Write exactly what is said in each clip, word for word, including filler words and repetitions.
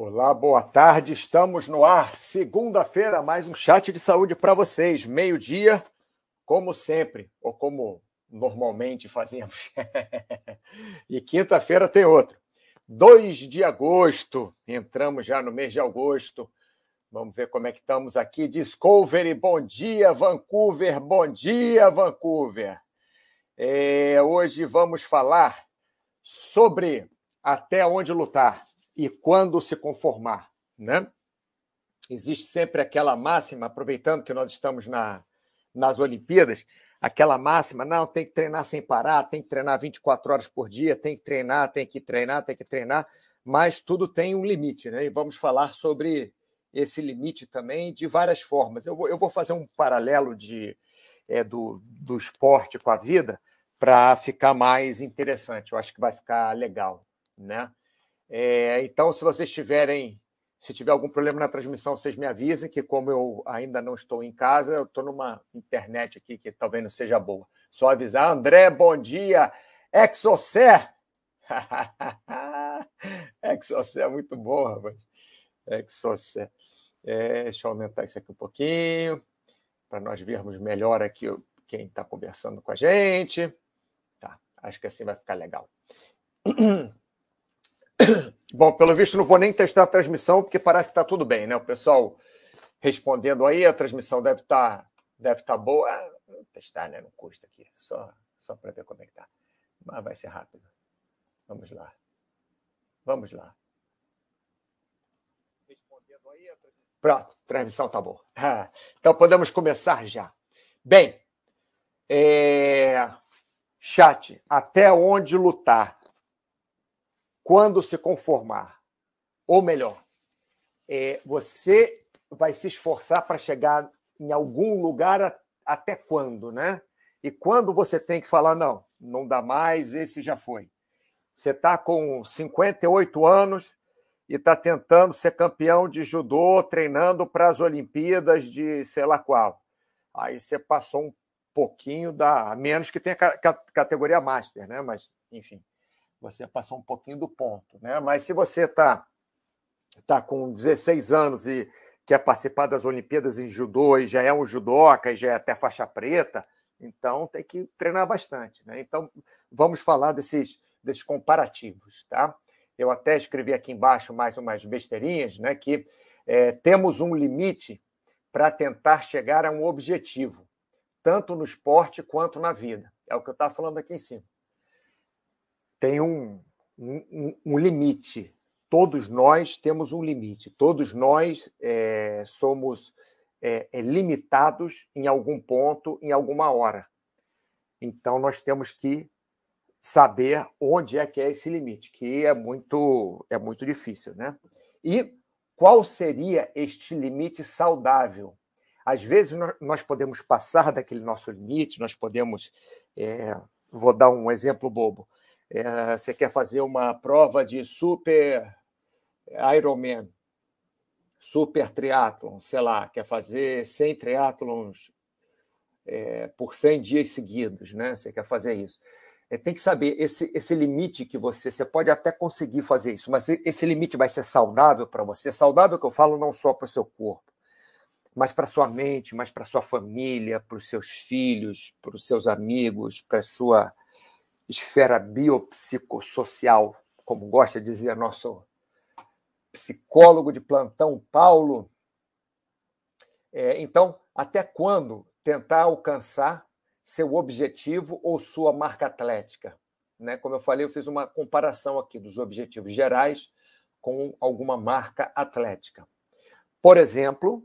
Olá, boa tarde, estamos no ar, segunda-feira, mais um chat de saúde para vocês, meio-dia, como sempre, ou como normalmente fazemos, e quinta-feira tem outro, dois de agosto, entramos já no mês de agosto, vamos ver como é que estamos aqui, Discovery, bom dia, Vancouver, bom dia, Vancouver, é, hoje vamos falar sobre até onde lutar, e quando se conformar, né? Existe sempre aquela máxima, aproveitando que nós estamos na, nas Olimpíadas, aquela máxima, não, tem que treinar sem parar, tem que treinar vinte e quatro horas por dia, tem que treinar, tem que treinar, tem que treinar, mas tudo tem um limite, né? E vamos falar sobre esse limite também de várias formas. Eu vou, eu vou fazer um paralelo de, é, do, do esporte com a vida para ficar mais interessante, eu acho que vai ficar legal, né? É, então, se vocês tiverem, se tiver algum problema na transmissão, vocês me avisem, que como eu ainda não estou em casa, eu estou numa internet aqui que talvez não seja boa. Só avisar. André, bom dia. Exocé. Exocé é muito bom, rapaz. Exocé. É, deixa eu aumentar isso aqui um pouquinho, para nós vermos melhor aqui quem está conversando com a gente. Tá, acho que assim vai ficar legal. Bom, pelo visto não vou nem testar a transmissão, porque parece que está tudo bem, né? O pessoal respondendo aí, a transmissão deve estar deve tá boa. Ah, vou testar, né? Não custa aqui, só, só para ver como é que está. Mas vai ser rápido. Vamos lá. Vamos lá. Respondendo aí, a transmissão... Pronto, a transmissão está boa. Ah, então podemos começar já. Bem, é... chat, até onde lutar? Quando se conformar, ou melhor, é, você vai se esforçar para chegar em algum lugar a, até quando, né? E quando você tem que falar, não, não dá mais, esse já foi. Você está com cinquenta e oito anos e está tentando ser campeão de judô, treinando para as Olimpíadas de sei lá qual. Aí você passou um pouquinho da... A menos que tenha a categoria master, né? Mas, enfim... Você passou um pouquinho do ponto, né? Mas se você está tá com dezesseis anos e quer participar das Olimpíadas em judô e já é um judoca e já é até faixa preta, então tem que treinar bastante, né? Então vamos falar desses, desses comparativos, tá? Eu até escrevi aqui embaixo mais umas besteirinhas, né? Que é, temos um limite para tentar chegar a um objetivo, tanto no esporte quanto na vida. É o que eu estava falando aqui em cima. Tem um, um, um limite. Todos nós temos um limite. Todos nós é, somos é, é, limitados em algum ponto, em alguma hora. Então, nós temos que saber onde é que é esse limite, que é muito, é muito difícil, né? E qual seria este limite saudável? Às vezes, nós podemos passar daquele nosso limite, nós podemos... É, vou dar um exemplo bobo. É, você quer fazer uma prova de super Ironman, super triatlon, sei lá, quer fazer cem triatlons é, por cem dias seguidos, né? Você quer fazer isso. É, tem que saber, esse, esse limite que você... Você pode até conseguir fazer isso, mas esse limite vai ser saudável para você. Saudável que eu falo não só para o seu corpo, mas para a sua mente, mas para a sua família, para os seus filhos, para os seus amigos, para a sua... esfera biopsicossocial, como gosta de dizer nosso psicólogo de plantão, Paulo. É, então, até quando tentar alcançar seu objetivo ou sua marca atlética? Né? Como eu falei, eu fiz uma comparação aqui dos objetivos gerais com alguma marca atlética. Por exemplo,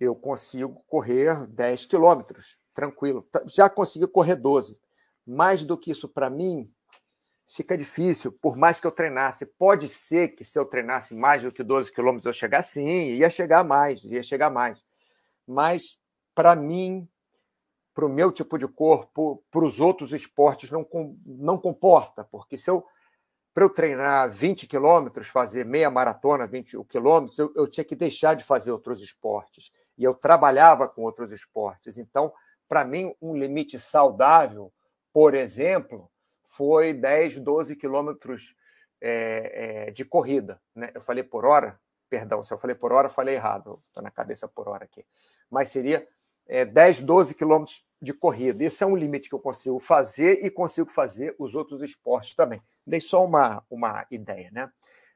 eu consigo correr dez quilômetros, tranquilo. Já consegui correr doze. Mais do que isso, para mim, fica difícil, por mais que eu treinasse. Pode ser que se eu treinasse mais do que doze quilômetros, eu chegasse, sim, ia chegar mais, ia chegar mais. Mas, para mim, para o meu tipo de corpo, para os outros esportes, não, não comporta, porque se eu, para eu treinar vinte quilômetros, fazer meia maratona, vinte quilômetros, eu, eu tinha que deixar de fazer outros esportes. E eu trabalhava com outros esportes. Então, para mim, um limite saudável, por exemplo, foi dez, doze quilômetros é, é, de corrida, né? Eu falei por hora, perdão, se eu falei por hora, eu falei errado, estou na cabeça por hora aqui, mas seria é, dez, doze quilômetros de corrida. Esse é um limite que eu consigo fazer e consigo fazer os outros esportes também. Dei só uma, uma ideia, né?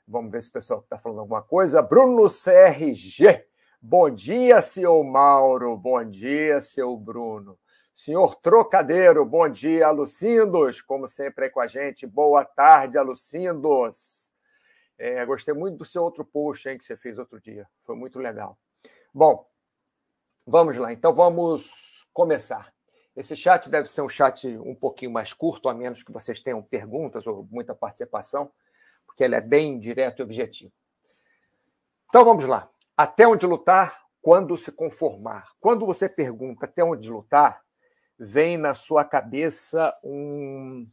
Vamos ver se o pessoal está falando alguma coisa. Bruno C R G. Bom dia, seu Mauro. Bom dia, seu Bruno. Senhor Trocadeiro, bom dia, Alucindos. Como sempre aí com a gente. Boa tarde, Alucindos. É, gostei muito do seu outro post hein, que você fez outro dia. Foi muito legal. Bom, vamos lá. Então, vamos começar. Esse chat deve ser um chat um pouquinho mais curto, a menos que vocês tenham perguntas ou muita participação, porque ele é bem direto e objetivo. Então, vamos lá. Até onde lutar, quando se conformar. Quando você pergunta até onde lutar, vem na sua cabeça um...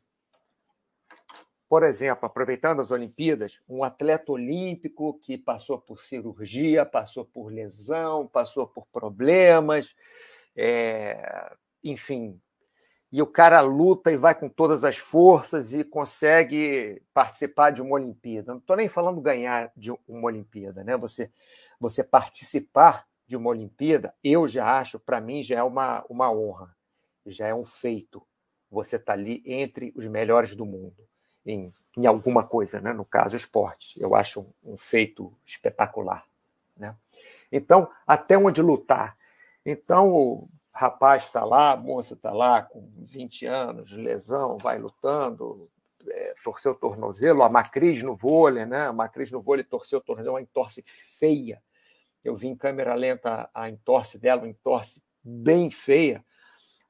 Por exemplo, aproveitando as Olimpíadas, um atleta olímpico que passou por cirurgia, passou por lesão, passou por problemas, é... enfim... E o cara luta e vai com todas as forças e consegue participar de uma Olimpíada. Não estou nem falando ganhar de uma Olimpíada, né? Você, você participar de uma Olimpíada, eu já acho, para mim, já é uma, uma honra, já é um feito. Você está ali entre os melhores do mundo, em, em alguma coisa, né? No caso, esporte. Eu acho um, um feito espetacular, né? Então, até onde lutar? Então... Rapaz está lá, moça está lá, com vinte anos, lesão, vai lutando, é, torceu o tornozelo, a Macris no vôlei, né? A Macris no vôlei torceu o tornozelo, uma entorse feia. Eu vi em câmera lenta a entorse dela, uma entorse bem feia.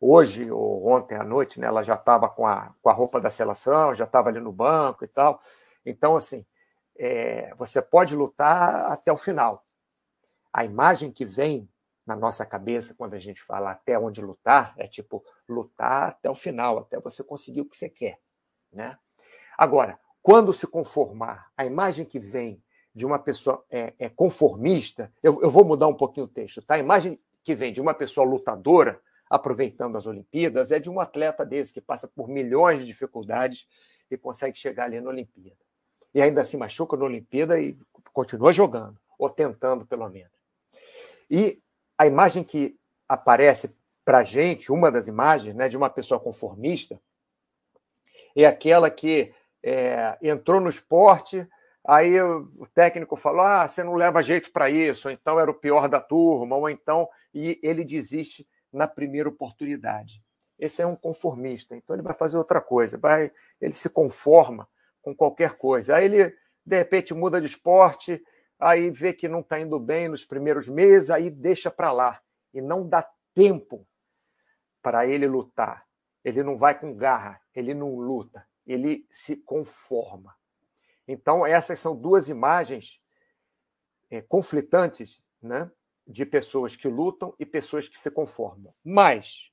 Hoje, ou ontem à noite, né, ela já estava com a, com a roupa da seleção, já estava ali no banco e tal. Então, assim, é, você pode lutar até o final. A imagem que vem na nossa cabeça, quando a gente fala até onde lutar, é tipo lutar até o final, até você conseguir o que você quer, né? Agora, quando se conformar, a imagem que vem de uma pessoa é, é conformista, eu, eu vou mudar um pouquinho o texto, tá? A imagem que vem de uma pessoa lutadora, aproveitando as Olimpíadas, é de um atleta desse que passa por milhões de dificuldades e consegue chegar ali na Olimpíada. E ainda se machuca na Olimpíada e continua jogando, ou tentando pelo menos. E a imagem que aparece para a gente, uma das imagens, né, de uma pessoa conformista, é aquela que é, entrou no esporte, aí o técnico falou, ah, você não leva jeito para isso, ou então era o pior da turma, ou então... E ele desiste na primeira oportunidade. Esse é um conformista, então ele vai fazer outra coisa, vai, ele se conforma com qualquer coisa. Aí ele, de repente, muda de esporte... Aí vê que não está indo bem nos primeiros meses, aí deixa para lá. E não dá tempo para ele lutar. Ele não vai com garra, ele não luta, ele se conforma. Então, essas são duas imagens é, conflitantes, né, de pessoas que lutam e pessoas que se conformam. Mas,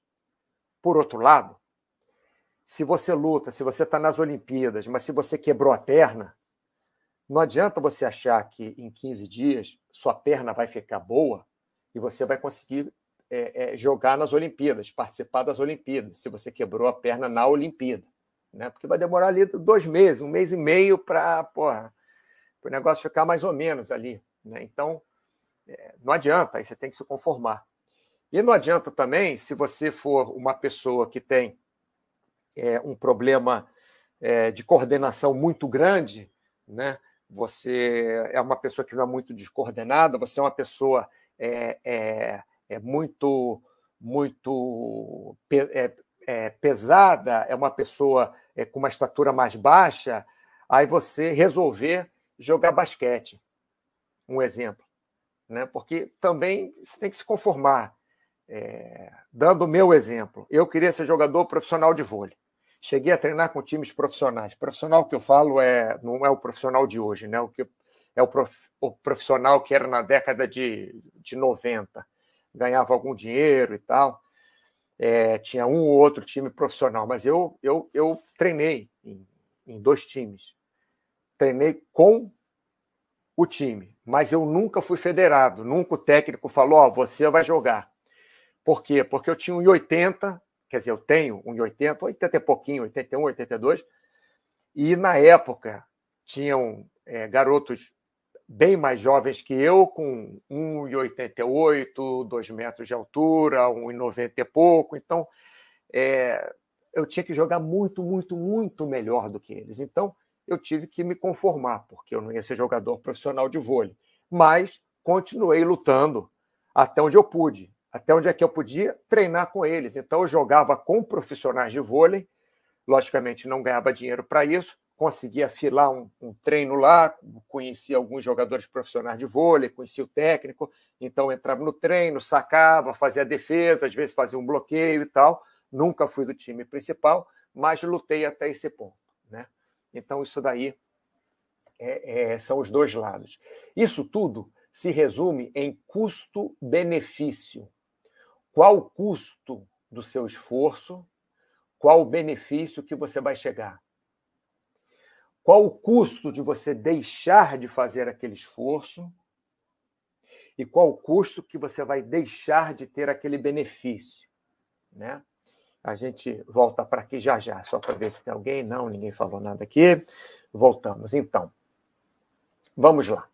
por outro lado, se você luta, se você está nas Olimpíadas, mas se você quebrou a perna, não adianta você achar que em quinze dias sua perna vai ficar boa e você vai conseguir é, é, jogar nas Olimpíadas, participar das Olimpíadas, se você quebrou a perna na Olimpíada, né? Porque vai demorar ali dois meses, um mês e meio para o negócio ficar mais ou menos ali, né? Então, é, não adianta, aí você tem que se conformar. E não adianta também se você for uma pessoa que tem é, um problema é, de coordenação muito grande, né? Você é uma pessoa que não é muito descoordenada, você é uma pessoa é, é, é muito, muito pe é, é pesada, é uma pessoa é, com uma estatura mais baixa, aí você resolver jogar basquete, um exemplo, né? Porque também você tem que se conformar. É, dando o meu exemplo, eu queria ser jogador profissional de vôlei. Cheguei a treinar com times profissionais. Profissional que eu falo é, não é o profissional de hoje, né? O que é o, prof, o profissional que era na década de, de noventa. Ganhava algum dinheiro e tal. É, tinha um ou outro time profissional. Mas eu, eu, eu treinei em, em dois times. Treinei com o time. Mas eu nunca fui federado. Nunca o técnico falou, ó, você vai jogar. Por quê? Porque eu tinha um metro e oitenta. Quer dizer, eu tenho um metro e oitenta, oitenta e pouquinho, oitenta e um, oitenta e dois, e na época tinham é, garotos bem mais jovens que eu, com um metro e oitenta e oito, dois metros de altura, um metro e noventa e pouco. Então, é, eu tinha que jogar muito, muito, muito melhor do que eles. Então, eu tive que me conformar, porque eu não ia ser jogador profissional de vôlei. Mas continuei lutando até onde eu pude, até onde é que eu podia treinar com eles. Então, eu jogava com profissionais de vôlei, logicamente não ganhava dinheiro para isso, conseguia afilar um, um treino lá, conhecia alguns jogadores profissionais de vôlei, conhecia o técnico, então entrava no treino, sacava, fazia defesa, às vezes fazia um bloqueio e tal. Nunca fui do time principal, mas lutei até esse ponto, né? Então, isso daí é, é, são os dois lados. Isso tudo se resume em custo-benefício. Qual o custo do seu esforço? Qual o benefício que você vai chegar? Qual o custo de você deixar de fazer aquele esforço? E qual o custo que você vai deixar de ter aquele benefício, né? A gente volta para aqui já já, só para ver se tem alguém. Não, ninguém falou nada aqui. Voltamos. Então, vamos lá.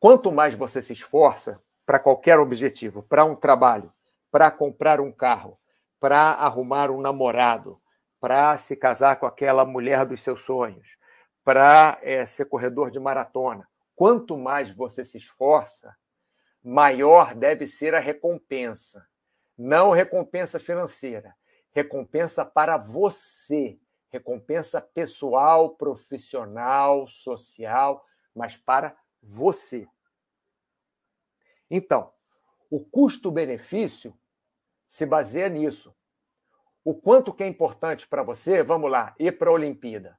Quanto mais você se esforça para qualquer objetivo, para um trabalho, para comprar um carro, para arrumar um namorado, para se casar com aquela mulher dos seus sonhos, para é, ser corredor de maratona, quanto mais você se esforça, maior deve ser a recompensa. Não recompensa financeira. Recompensa para você, recompensa pessoal, profissional, social, mas para você. Então, o custo-benefício se baseia nisso. O quanto que é importante para você, vamos lá, ir para a Olimpíada.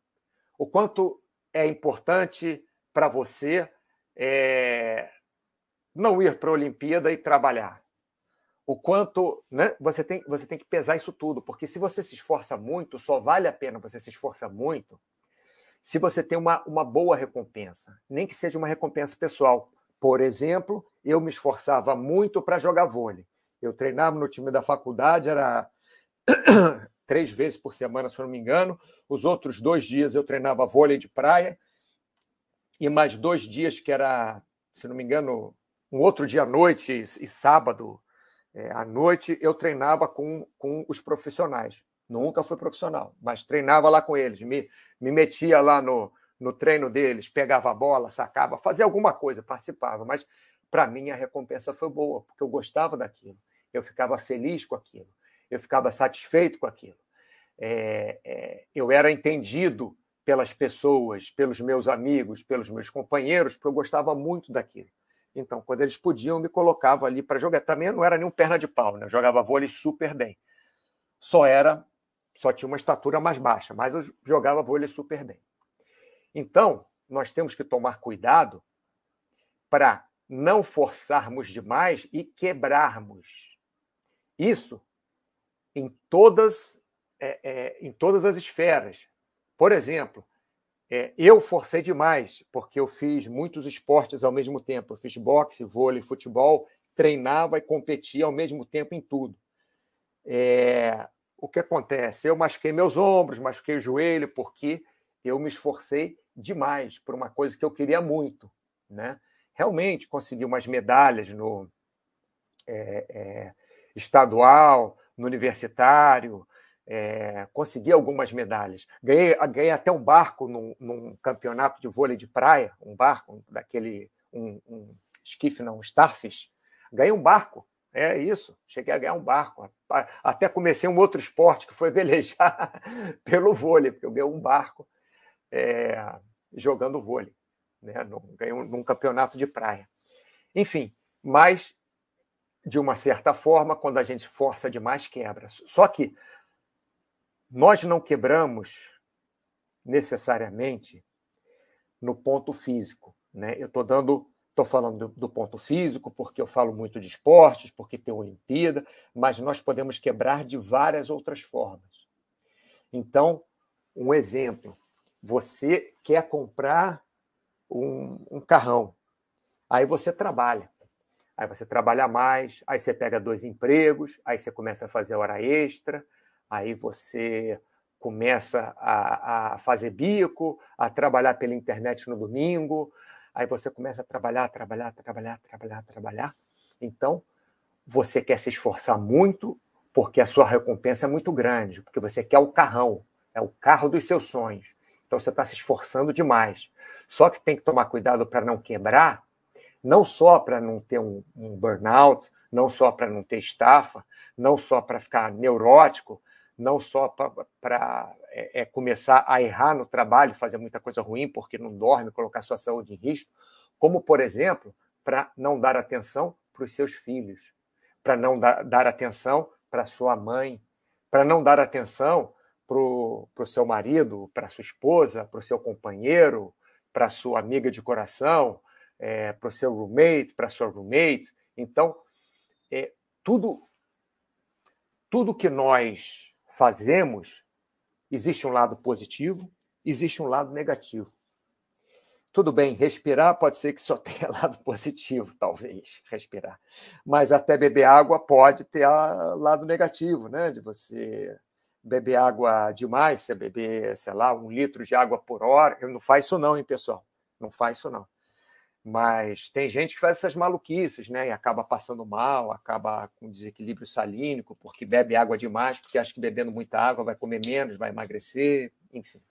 O quanto é importante para você é, não ir para a Olimpíada e trabalhar. O quanto, né? Você tem, você tem que pesar isso tudo, porque se você se esforça muito, só vale a pena você se esforça muito se você tem uma, uma boa recompensa, nem que seja uma recompensa pessoal. Por exemplo, eu me esforçava muito para jogar vôlei. Eu treinava no time da faculdade, era três vezes por semana, se eu não me engano. Os outros dois dias eu treinava vôlei de praia e mais dois dias que era, se não me engano, um outro dia à noite e, e sábado, É, à noite eu treinava com, com os profissionais. Nunca fui profissional, mas treinava lá com eles. Me, me metia lá no, no treino deles, pegava a bola, sacava, fazia alguma coisa, participava. Mas, para mim, a recompensa foi boa, porque eu gostava daquilo. Eu ficava feliz com aquilo. Eu ficava satisfeito com aquilo. É, é, eu era entendido pelas pessoas, pelos meus amigos, pelos meus companheiros, porque eu gostava muito daquilo. Então, quando eles podiam, me colocavam ali para jogar. Também não era nenhum perna de pau, né? Eu jogava vôlei super bem. Só era, só tinha uma estatura mais baixa, mas eu jogava vôlei super bem. Então, nós temos que tomar cuidado para não forçarmos demais e quebrarmos. Isso em todas, é, é, em todas as esferas. Por exemplo, eu forcei demais, porque eu fiz muitos esportes ao mesmo tempo. Eu fiz boxe, vôlei, futebol, treinava e competia ao mesmo tempo em tudo. É... O que acontece? Eu machuquei meus ombros, machuquei o joelho, porque eu me esforcei demais por uma coisa que eu queria muito, né? Realmente consegui umas medalhas no é, é, estadual, no universitário. É, consegui algumas medalhas, ganhei, ganhei até um barco num, num campeonato de vôlei de praia, um barco daquele, um, um esquife não, um starfish, ganhei um barco, é isso, cheguei a ganhar um barco, até comecei um outro esporte que foi velejar pelo vôlei, porque eu ganhei um barco é, jogando vôlei, né? Num, ganhei um, num campeonato de praia, enfim, mas de uma certa forma, quando a gente força demais, quebra. Só que nós não quebramos necessariamente no ponto físico, né? Eu estou dando, estou falando do, do ponto físico porque eu falo muito de esportes, porque tem Olimpíada, mas nós podemos quebrar de várias outras formas. Então, um exemplo: você quer comprar um, um carrão, aí você trabalha, aí você trabalha mais, aí você pega dois empregos, aí você começa a fazer hora extra. Aí você começa a, a fazer bico, a trabalhar pela internet no domingo, aí você começa a trabalhar, trabalhar, trabalhar, trabalhar, trabalhar. Então, você quer se esforçar muito porque a sua recompensa é muito grande, porque você quer o carrão, é o carro dos seus sonhos. Então, você está se esforçando demais. Só que tem que tomar cuidado para não quebrar, não só para não ter um, um burnout, não só para não ter estafa, não só para ficar neurótico, não só para é, é, começar a errar no trabalho, fazer muita coisa ruim porque não dorme, colocar sua saúde em risco, como, por exemplo, para não dar atenção para os seus filhos, para não dar, dar atenção para sua mãe, para não dar atenção para o seu marido, para sua esposa, para o seu companheiro, para sua amiga de coração, é, para o seu roommate, para sua roommate. Então, é, tudo, tudo que nós fazemos, existe um lado positivo, existe um lado negativo. Tudo bem, respirar pode ser que só tenha lado positivo, talvez, respirar. Mas até beber água pode ter lado negativo, né? De você beber água demais, você beber, sei lá, um litro de água por hora. Eu não faço isso não, hein, pessoal? Não faço isso não. Mas tem gente que faz essas maluquices, né? E acaba passando mal, acaba com desequilíbrio salínico, porque bebe água demais, porque acha que bebendo muita água vai comer menos, vai emagrecer, enfim.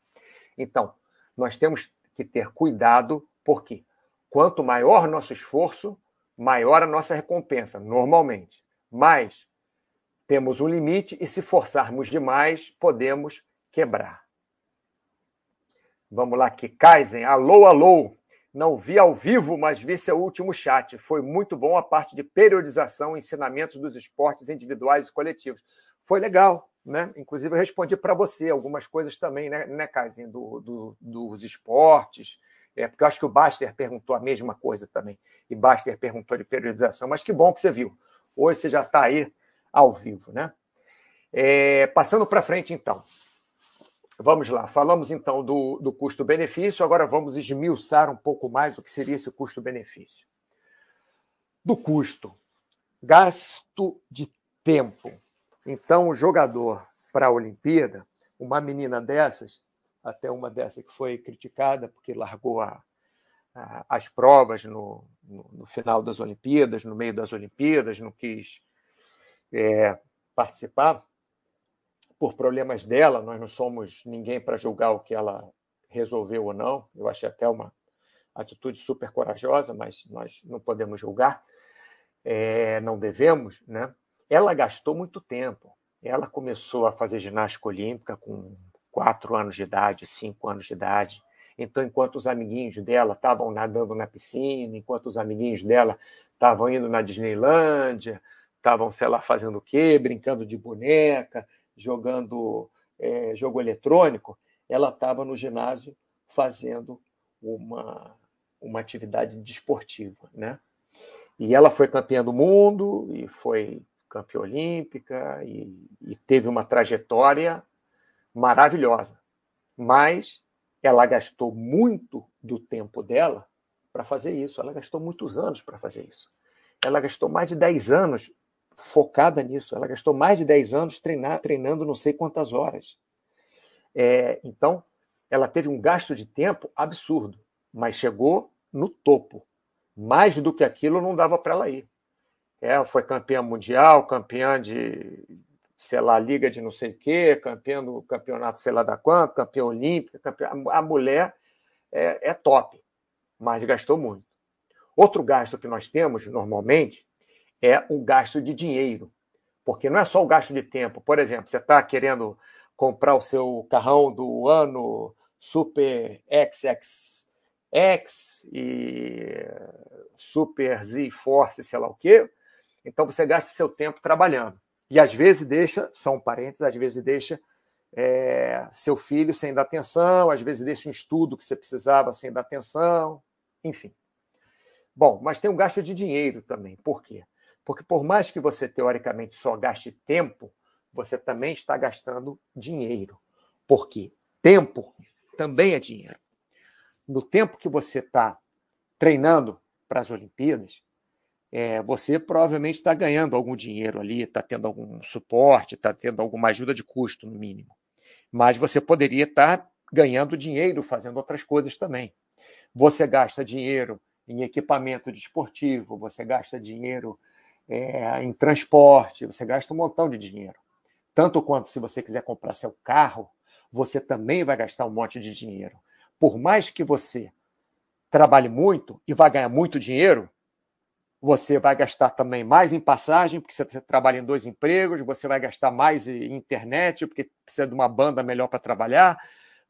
Então, nós temos que ter cuidado, porque quanto maior nosso esforço, maior a nossa recompensa, normalmente. Mas temos um limite e, se forçarmos demais, podemos quebrar. Vamos lá aqui, Kaizen. Alô, alô! Não vi ao vivo, mas vi seu último chat. Foi muito bom a parte de periodização e ensinamentos dos esportes individuais e coletivos. Foi legal, né? Inclusive, eu respondi para você algumas coisas também, né, né Kaizen, do, do, dos esportes. É, porque eu acho que o Baxter perguntou a mesma coisa também. E Baxter perguntou de periodização. Mas que bom que você viu. Hoje você já está aí ao vivo, né? É, passando para frente, então. Vamos lá, falamos então do, do custo-benefício, agora vamos esmiuçar um pouco mais o que seria esse custo-benefício. Do custo, gasto de tempo. Então, o jogador para a Olimpíada, uma menina dessas, até uma dessas que foi criticada porque largou a, a, as provas no, no, no final das Olimpíadas, no meio das Olimpíadas, não quis é, participar. Por problemas dela, nós não somos ninguém para julgar o que ela resolveu ou não. Eu achei até uma atitude super corajosa, mas nós não podemos julgar, é, não devemos, né? Ela gastou muito tempo. Ela começou a fazer ginástica olímpica com quatro anos de idade, cinco anos de idade. Então, enquanto os amiguinhos dela estavam nadando na piscina, enquanto os amiguinhos dela estavam indo na Disneylândia, estavam, sei lá, fazendo o quê, brincando de boneca, jogando é, jogo eletrônico, ela estava no ginásio fazendo uma, uma atividade desportiva, né? E ela foi campeã do mundo, e foi campeã olímpica, e, e teve uma trajetória maravilhosa. Mas ela gastou muito do tempo dela para fazer isso. Ela gastou muitos anos para fazer isso. Ela gastou mais de dez anos focada nisso. Ela gastou mais de dez anos treinar, treinando não sei quantas horas. É, então, ela teve um gasto de tempo absurdo, mas chegou no topo. Mais do que aquilo não dava para ela ir. Ela foi campeã mundial, campeã de, sei lá, liga de não sei o quê, campeã do campeonato sei lá da quanto, campeã olímpica, campeã... A mulher é, é top, mas gastou muito. Outro gasto que nós temos, normalmente, é o gasto de dinheiro, porque não é só o gasto de tempo. Por exemplo, você está querendo comprar o seu carrão do ano Super triplo X e Super Z-Force, sei lá o quê, então você gasta seu tempo trabalhando. E às vezes deixa, são parentes, às vezes deixa é, seu filho sem dar atenção, às vezes deixa um estudo que você precisava sem dar atenção, enfim. Bom, mas tem o gasto de dinheiro também. Por quê? Porque por mais que você, teoricamente, só gaste tempo, você também está gastando dinheiro. Porque tempo também é dinheiro. No tempo que você está treinando para as Olimpíadas, é, você provavelmente está ganhando algum dinheiro ali, está tendo algum suporte, está tendo alguma ajuda de custo, no mínimo. Mas você poderia estar ganhando dinheiro fazendo outras coisas também. Você gasta dinheiro em equipamento desportivo, você gasta dinheiro é, em transporte, você gasta um montão de dinheiro. Tanto quanto se você quiser comprar seu carro, você também vai gastar um monte de dinheiro. Por mais que você trabalhe muito e vai ganhar muito dinheiro, você vai gastar também mais em passagem, porque você trabalha em dois empregos, você vai gastar mais em internet, porque precisa de uma banda melhor para trabalhar,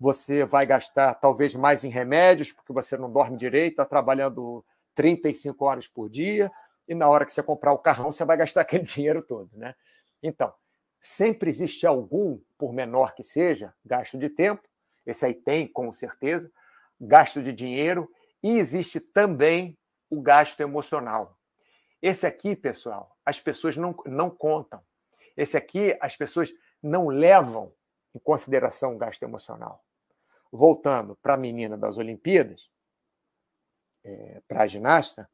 você vai gastar talvez mais em remédios, porque você não dorme direito, está trabalhando trinta e cinco horas por dia, e na hora que você comprar o carrão, você vai gastar aquele dinheiro todo, né? Então, sempre existe algum, por menor que seja, gasto de tempo, esse aí tem, com certeza, gasto de dinheiro, e existe também o gasto emocional. Esse aqui, pessoal, as pessoas não, não contam. Esse aqui, as pessoas não levam em consideração o gasto emocional. Voltando para a menina das Olimpíadas, é, para a ginasta,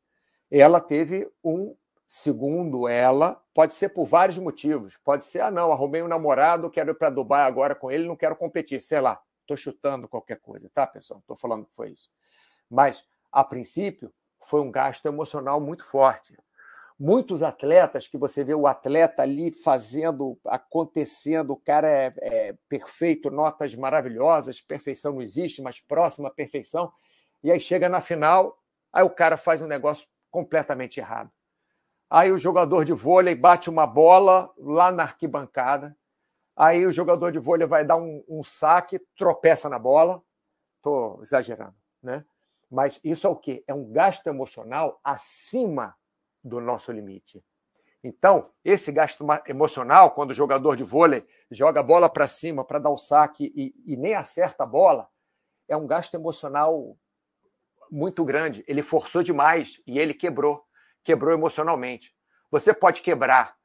ela teve um, segundo ela, pode ser por vários motivos. Pode ser, ah, não, arrumei um namorado, quero ir para Dubai agora com ele, não quero competir, sei lá. Estou chutando qualquer coisa, tá, pessoal? Estou falando que foi isso. Mas, a princípio, foi um gasto emocional muito forte. Muitos atletas, que você vê o atleta ali fazendo, acontecendo, o cara é, é perfeito, notas maravilhosas, perfeição não existe, mas próxima à perfeição, e aí chega na final, aí o cara faz um negócio completamente errado. Aí o jogador de vôlei bate uma bola lá na arquibancada, aí o jogador de vôlei vai dar um, um saque, tropeça na bola, estou exagerando, né? Mas isso é o quê? É um gasto emocional acima do nosso limite. Então, esse gasto emocional, quando o jogador de vôlei joga a bola para cima para dar o saque e, e nem acerta a bola, é um gasto emocional muito grande. Ele forçou demais e ele quebrou. Quebrou emocionalmente. Você pode quebrar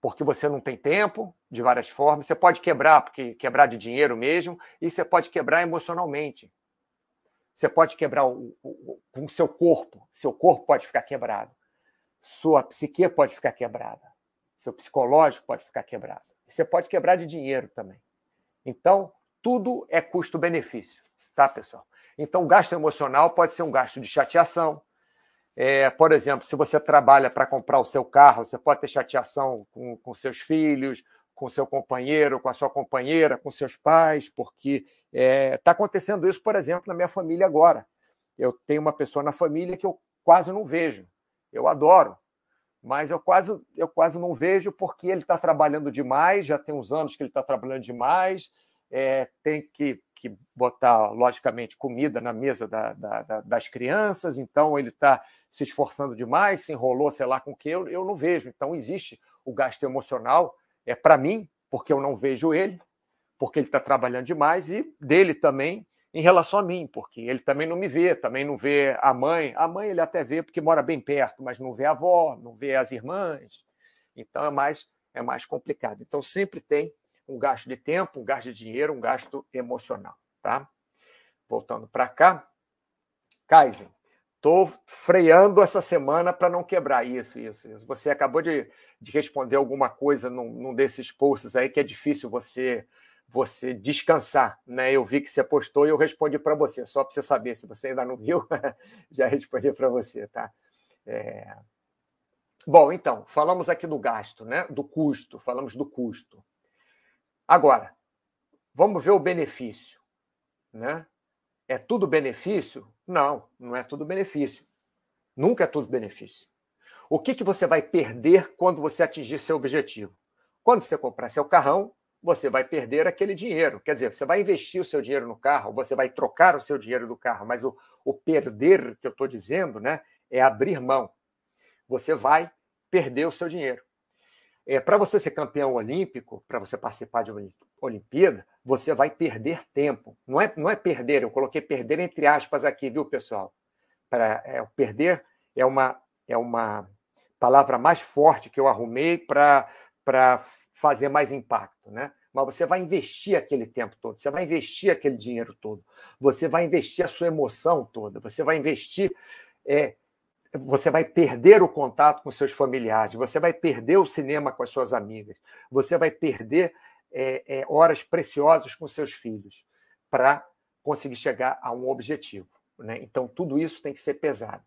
porque você não tem tempo, de várias formas. Você pode quebrar porque quebrar de dinheiro mesmo e você pode quebrar emocionalmente. Você pode quebrar o, o, o seu corpo. Seu corpo pode ficar quebrado. Sua psique pode ficar quebrada. Seu psicológico pode ficar quebrado. Você pode quebrar de dinheiro também. Então, tudo é custo-benefício, tá, pessoal? Então, o gasto emocional pode ser um gasto de chateação. É, por exemplo, se você trabalha para comprar o seu carro, você pode ter chateação com, com seus filhos, com seu companheiro, com a sua companheira, com seus pais, porque está é, acontecendo isso, por exemplo, na minha família agora. Eu tenho uma pessoa na família que eu quase não vejo. Eu adoro, mas eu quase, eu quase não vejo porque ele está trabalhando demais, já tem uns anos que ele está trabalhando demais, é, tem que, que botar, logicamente, comida na mesa da, da, da, das crianças, então ele está se esforçando demais, se enrolou, sei lá com o que, eu, eu não vejo. Então existe o gasto emocional, é para mim, porque eu não vejo ele, porque ele está trabalhando demais, e dele também em relação a mim, porque ele também não me vê, também não vê a mãe. A mãe ele até vê porque mora bem perto, mas não vê a avó, não vê as irmãs. Então é mais, é mais complicado. Então sempre tem um gasto de tempo, um gasto de dinheiro, um gasto emocional. Tá? Voltando para cá. Kaizen, estou freando essa semana para não quebrar isso, isso, isso. Você acabou de, de responder alguma coisa num, num desses posts aí que é difícil você, você descansar, né? Eu vi que você postou e eu respondi para você, só para você saber. Se você ainda não viu, já respondi para você, tá? É... Bom, então, falamos aqui do gasto, né? Do custo, falamos do custo. Agora, vamos ver o benefício, né? É tudo benefício? Não, não é tudo benefício. Nunca é tudo benefício. O que, que você vai perder quando você atingir seu objetivo? Quando você comprar seu carrão, você vai perder aquele dinheiro. Quer dizer, você vai investir o seu dinheiro no carro, você vai trocar o seu dinheiro do carro, mas o, o perder que eu estou dizendo, né, é abrir mão. Você vai perder o seu dinheiro. É, para você ser campeão olímpico, para você participar de uma Olimpíada, você vai perder tempo. Não é, não é perder, eu coloquei perder entre aspas aqui, viu, pessoal? Pra, é, perder é uma, é uma palavra mais forte que eu arrumei para fazer mais impacto, né? Mas você vai investir aquele tempo todo, você vai investir aquele dinheiro todo, você vai investir a sua emoção toda, você vai investir... É, Você vai perder o contato com seus familiares, você vai perder o cinema com as suas amigas, você vai perder é, é, horas preciosas com seus filhos para conseguir chegar a um objetivo, né? Então, tudo isso tem que ser pesado.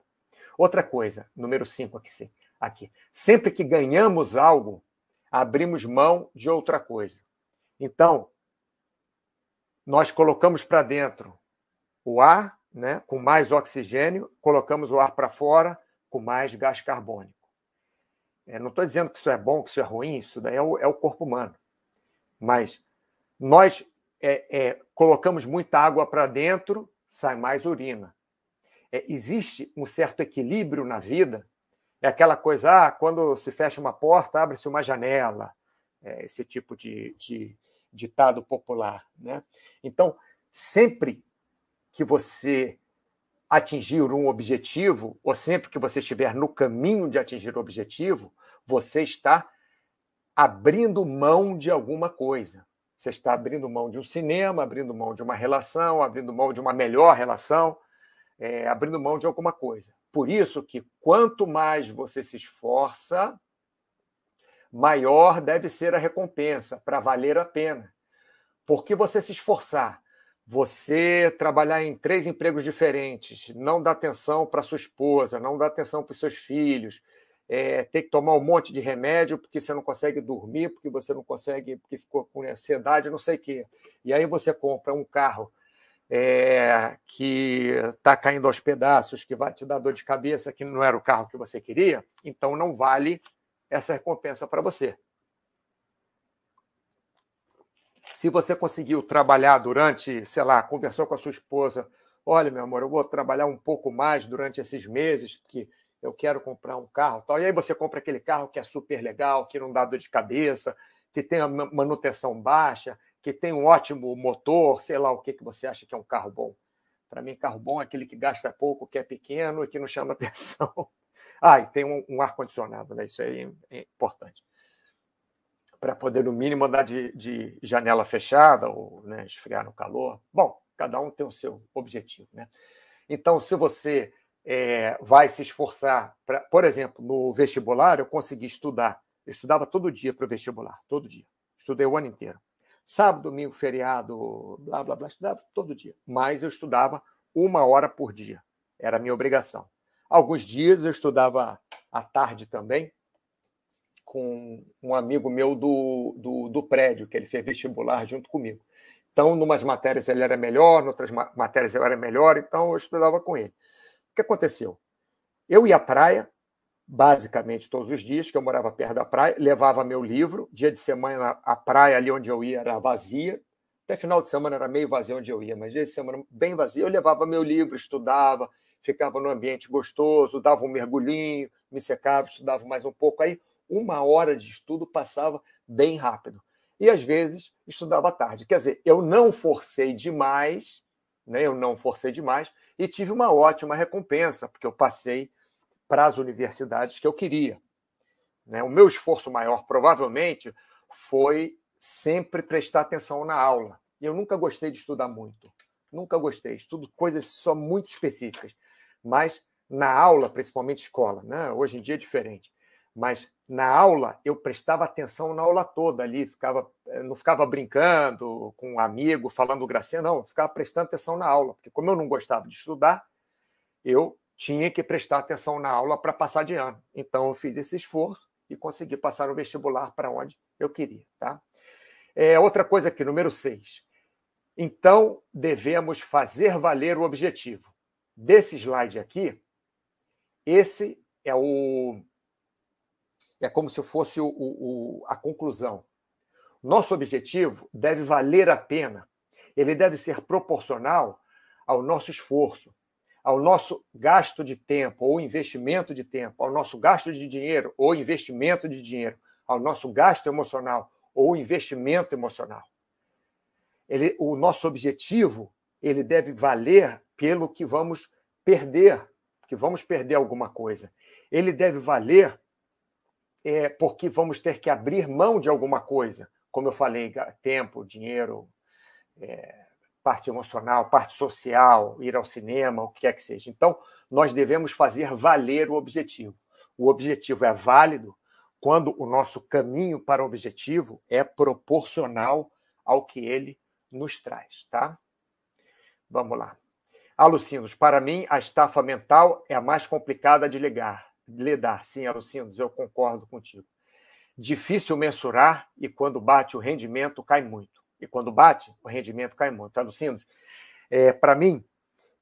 Outra coisa, número cinco aqui, aqui. Sempre que ganhamos algo, abrimos mão de outra coisa. Então, nós colocamos para dentro o ar, né, com mais oxigênio, colocamos o ar para fora com mais gás carbônico. É, não estou dizendo que isso é bom, que isso é ruim, isso daí é o, é o corpo humano. Mas nós é, é, colocamos muita água para dentro, sai mais urina. É, existe um certo equilíbrio na vida. É aquela coisa, ah, quando se fecha uma porta, abre-se uma janela. É esse tipo de, de ditado popular, né? Então, sempre que você atingir um objetivo, ou sempre que você estiver no caminho de atingir o objetivo, você está abrindo mão de alguma coisa. Você está abrindo mão de um cinema, abrindo mão de uma relação, abrindo mão de uma melhor relação, é, abrindo mão de alguma coisa. Por isso que quanto mais você se esforça, maior deve ser a recompensa, para valer a pena. Porque você se esforçar, você trabalhar em três empregos diferentes, não dar atenção para sua esposa, não dar atenção para os seus filhos, é, ter que tomar um monte de remédio porque você não consegue dormir, porque você não consegue, porque ficou com ansiedade, não sei o quê. E aí você compra um carro é, que está caindo aos pedaços, que vai te dar dor de cabeça, que não era o carro que você queria, então não vale essa recompensa para você. Se você conseguiu trabalhar durante, sei lá, conversou com a sua esposa, olha, meu amor, eu vou trabalhar um pouco mais durante esses meses, porque eu quero comprar um carro, tal. E aí você compra aquele carro que é super legal, que não dá dor de cabeça, que tem a manutenção baixa, que tem um ótimo motor, sei lá o que, que você acha que é um carro bom. Para mim, carro bom é aquele que gasta pouco, que é pequeno e que não chama atenção. Ah, e tem um, um ar-condicionado, né? Isso aí é importante. Para poder, no mínimo, andar de, de janela fechada ou, né, esfriar no calor. Bom, cada um tem o seu objetivo, né? Então, se você é, vai se esforçar... Pra, por exemplo, no vestibular, eu consegui estudar. Eu estudava todo dia para o vestibular, todo dia. Estudei o ano inteiro. Sábado, domingo, feriado, blá, blá, blá. Estudava todo dia. Mas eu estudava uma hora por dia. Era a minha obrigação. Alguns dias eu estudava à tarde também com um amigo meu do, do, do prédio, que ele fez vestibular junto comigo. Então, numas matérias ele era melhor, noutras matérias eu era melhor, então eu estudava com ele. O que aconteceu? Eu ia à praia, basicamente todos os dias, que eu morava perto da praia, levava meu livro, dia de semana a praia ali onde eu ia era vazia, até final de semana era meio vazia onde eu ia, mas dia de semana bem vazia, eu levava meu livro, estudava, ficava num ambiente gostoso, dava um mergulhinho, me secava, estudava mais um pouco. Aí, uma hora de estudo passava bem rápido. E, às vezes, estudava à tarde. Quer dizer, eu não forcei demais, né? Eu não forcei demais e tive uma ótima recompensa, porque eu passei para as universidades que eu queria, né? O meu esforço maior, provavelmente, foi sempre prestar atenção na aula. E eu nunca gostei de estudar muito. Nunca gostei. Estudo coisas só muito específicas. Mas na aula, principalmente escola, né? Hoje em dia é diferente. Mas na aula, eu prestava atenção na aula toda ali. Ficava, não ficava brincando com um amigo, falando gracinha, não. Ficava prestando atenção na aula. Porque como eu não gostava de estudar, eu tinha que prestar atenção na aula para passar de ano. Então, eu fiz esse esforço e consegui passar o vestibular para onde eu queria, tá? É, outra coisa aqui, número seis. Então, devemos fazer valer o objetivo. Desse slide aqui, esse é o é como se fosse o, o, a conclusão. Nosso objetivo deve valer a pena. Ele deve ser proporcional ao nosso esforço, ao nosso gasto de tempo ou investimento de tempo, ao nosso gasto de dinheiro ou investimento de dinheiro, ao nosso gasto emocional ou investimento emocional. Ele, o nosso objetivo, ele deve valer pelo que vamos perder, que vamos perder alguma coisa. Ele deve valer é, porque vamos ter que abrir mão de alguma coisa, como eu falei, tempo, dinheiro, é, parte emocional, parte social, ir ao cinema, o que quer que seja. Então, nós devemos fazer valer o objetivo. O objetivo é válido quando o nosso caminho para o objetivo é proporcional ao que ele nos traz, tá? Vamos lá. Alucindos, para mim, a estafa mental é a mais complicada de ligar, lidar. Sim, Alucindos, eu concordo contigo. Difícil mensurar e quando bate o rendimento cai muito. E quando bate, o rendimento cai muito. Alucindos, é, para mim,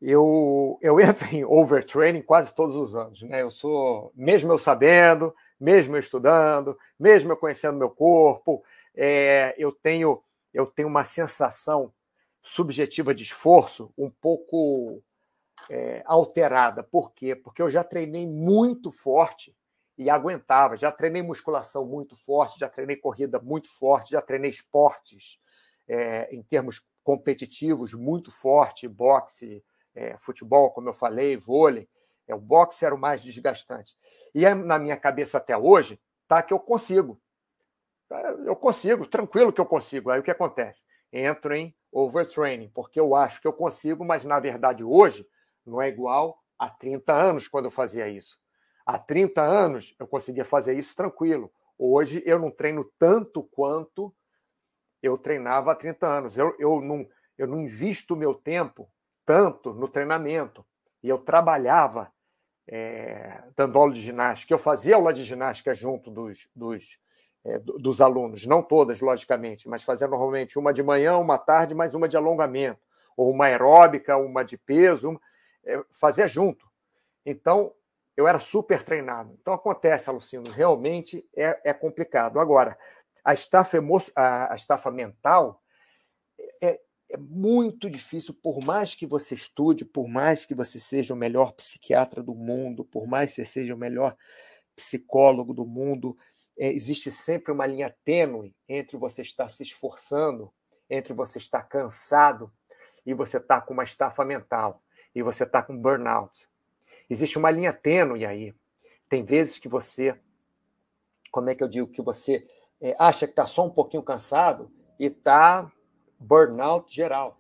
Eu, eu entro em overtraining quase todos os anos, né? Eu sou, mesmo eu sabendo, mesmo eu estudando, mesmo eu conhecendo meu corpo, é, eu tenho, eu tenho uma sensação subjetiva de esforço um pouco é, alterada. Por quê? Porque eu já treinei muito forte e aguentava. Já treinei musculação muito forte, já treinei corrida muito forte, já treinei esportes é, em termos competitivos muito forte, boxe, É, futebol, como eu falei, vôlei, é, o boxe era o mais desgastante. E é, na minha cabeça até hoje, tá que eu consigo. Eu consigo, tranquilo que eu consigo. Aí o que acontece? Entro em overtraining, porque eu acho que eu consigo, mas na verdade hoje não é igual a trinta anos quando eu fazia isso. Há trinta anos eu conseguia fazer isso tranquilo. Hoje eu não treino tanto quanto eu treinava há trinta anos. Eu, eu, não, eu não invisto o meu tempo tanto no treinamento, e eu trabalhava é, dando aula de ginástica, eu fazia aula de ginástica junto dos, dos, é, dos alunos, não todas, logicamente, mas fazia normalmente uma de manhã, uma tarde, mais uma de alongamento, ou uma aeróbica, uma de peso, uma, é, fazia junto. Então, eu era super treinado. Então, acontece, Alucino, realmente é, é complicado. Agora, a estafa, emo- a, a estafa mental é É muito difícil, por mais que você estude, por mais que você seja o melhor psiquiatra do mundo, por mais que você seja o melhor psicólogo do mundo, é, existe sempre uma linha tênue entre você estar se esforçando, entre você estar cansado e você estar com uma estafa mental, e você estar com burnout. Existe uma linha tênue aí. Tem vezes que você, como é que eu digo, que você é, acha que está só um pouquinho cansado e está... burnout geral.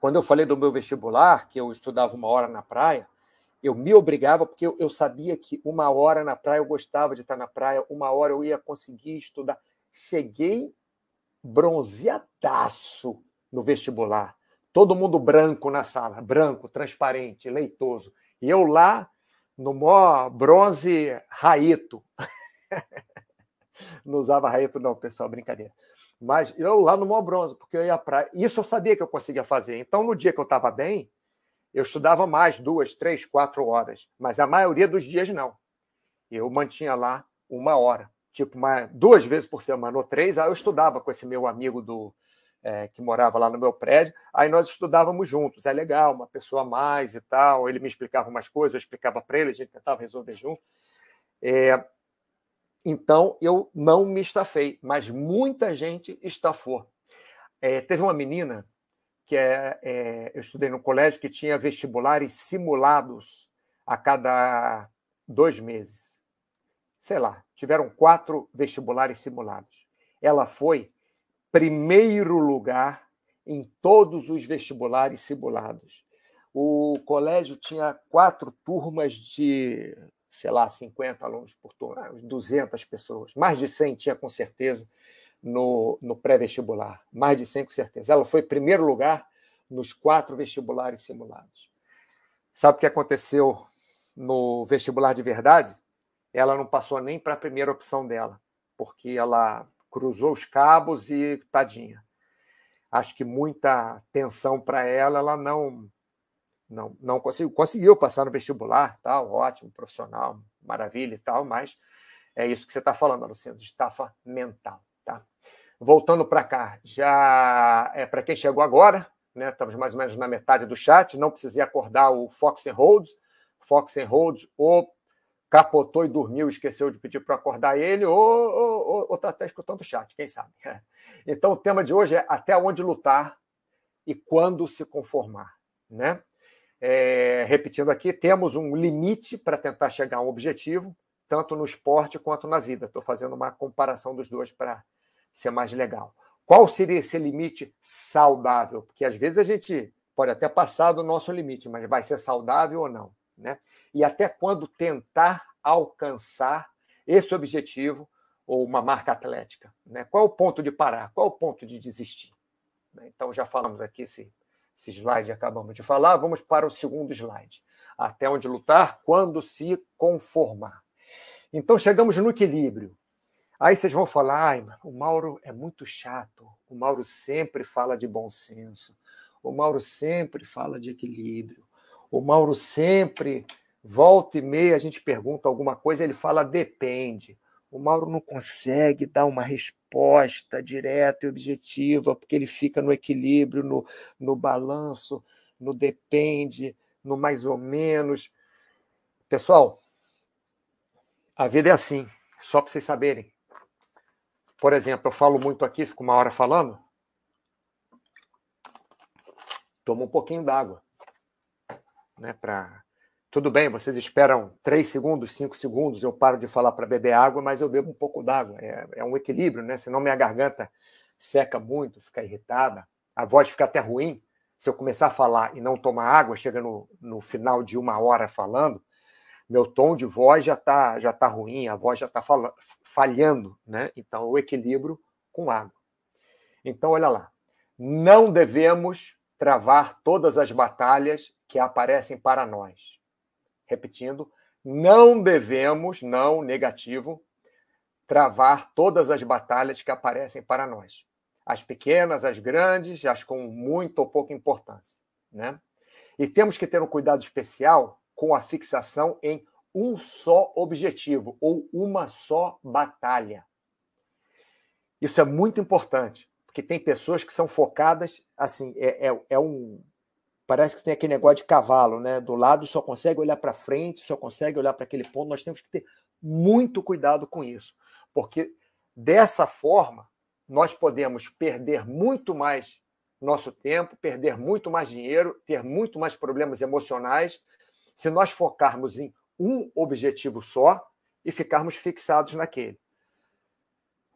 Quando eu falei do meu vestibular, que eu estudava uma hora na praia, eu me obrigava, porque eu, eu sabia que uma hora na praia, eu gostava de estar na praia, uma hora eu ia conseguir estudar. Cheguei bronzeadaço no vestibular. Todo mundo branco na sala, branco, transparente, leitoso. E eu lá, no maior bronze raito. Não usava raito não, pessoal, brincadeira. Mas eu lá no maior bronze, porque eu ia pra... Isso eu sabia que eu conseguia fazer. Então, no dia que eu estava bem, eu estudava mais duas, três, quatro horas. Mas a maioria dos dias, não. Eu mantinha lá uma hora. Tipo, uma... duas vezes por semana ou três. Aí eu estudava com esse meu amigo do... é, que morava lá no meu prédio. Aí nós estudávamos juntos. É legal, uma pessoa a mais e tal. Ele me explicava umas coisas, eu explicava para ele. A gente tentava resolver junto. É... Então, eu não me estafei, mas muita gente estafou. É, teve uma menina que é, é, eu estudei no colégio que tinha vestibulares simulados a cada dois meses. Sei lá, tiveram quatro vestibulares simulados. Ela foi primeiro lugar em todos os vestibulares simulados. O colégio tinha quatro turmas de... sei lá, cinquenta alunos por turma, duzentas pessoas, mais de cem tinha com certeza no, no pré-vestibular, mais de cem com certeza. Ela foi primeiro lugar nos quatro vestibulares simulados. Sabe o que aconteceu no vestibular de verdade? Ela não passou nem para a primeira opção dela, porque ela cruzou os cabos e, tadinha, acho que muita tensão para ela, ela não... Não, não conseguiu, conseguiu passar no vestibular, tal, ótimo, profissional, maravilha e tal, mas é isso que você está falando, Alucindos, estafa mental. Tá? Voltando para cá, já é, para quem chegou agora, né, estamos mais ou menos na metade do chat, não precisei acordar o Fox and Rhodes, Fox and Rhodes ou capotou e dormiu, esqueceu de pedir para acordar ele, ou, ou, ou, ou está até escutando o chat, quem sabe. Então o tema de hoje é até onde lutar e quando se conformar, né? É, repetindo aqui, temos um limite para tentar chegar a um objetivo, tanto no esporte quanto na vida. Estou fazendo uma comparação dos dois para ser mais legal. Qual seria esse limite saudável? Porque às vezes a gente pode até passar do nosso limite, mas vai ser saudável ou não, né? E até quando tentar alcançar esse objetivo ou uma marca atlética, né? Qual é o ponto de parar? Qual é o ponto de desistir? Então, já falamos aqui, esse, esse slide acabamos de falar, vamos para o segundo slide. Até onde lutar, quando se conformar. Então, chegamos no equilíbrio. Aí vocês vão falar, ai, o Mauro é muito chato, o Mauro sempre fala de bom senso, o Mauro sempre fala de equilíbrio, o Mauro sempre, volta e meia, a gente pergunta alguma coisa, ele fala depende. O Mauro não consegue dar uma resposta direta e objetiva, porque ele fica no equilíbrio, no, no balanço, no depende, no mais ou menos. Pessoal, a vida é assim, só para vocês saberem. Por exemplo, eu falo muito aqui, fico uma hora falando, tomo um pouquinho d'água, né, para... Tudo bem, vocês esperam três segundos, cinco segundos, eu paro de falar para beber água, mas eu bebo um pouco d'água. É, é um equilíbrio, né? Senão minha garganta seca muito, fica irritada, a voz fica até ruim. Se eu começar a falar e não tomar água, chega no, no final de uma hora falando, meu tom de voz já está já tá ruim, a voz já está falhando, né? Então, o equilíbrio com água. Então, olha lá, não devemos travar todas as batalhas que aparecem para nós. Repetindo, não devemos, não negativo, travar todas as batalhas que aparecem para nós. As pequenas, as grandes, as com muita ou pouca importância, né? E temos que ter um cuidado especial com a fixação em um só objetivo ou uma só batalha. Isso é muito importante, porque tem pessoas que são focadas, assim, é, é, é um... Parece que tem aquele negócio de cavalo, né? Do lado só consegue olhar para frente, só consegue olhar para aquele ponto. Nós temos que ter muito cuidado com isso, porque dessa forma nós podemos perder muito mais nosso tempo, perder muito mais dinheiro, ter muito mais problemas emocionais, se nós focarmos em um objetivo só e ficarmos fixados naquele.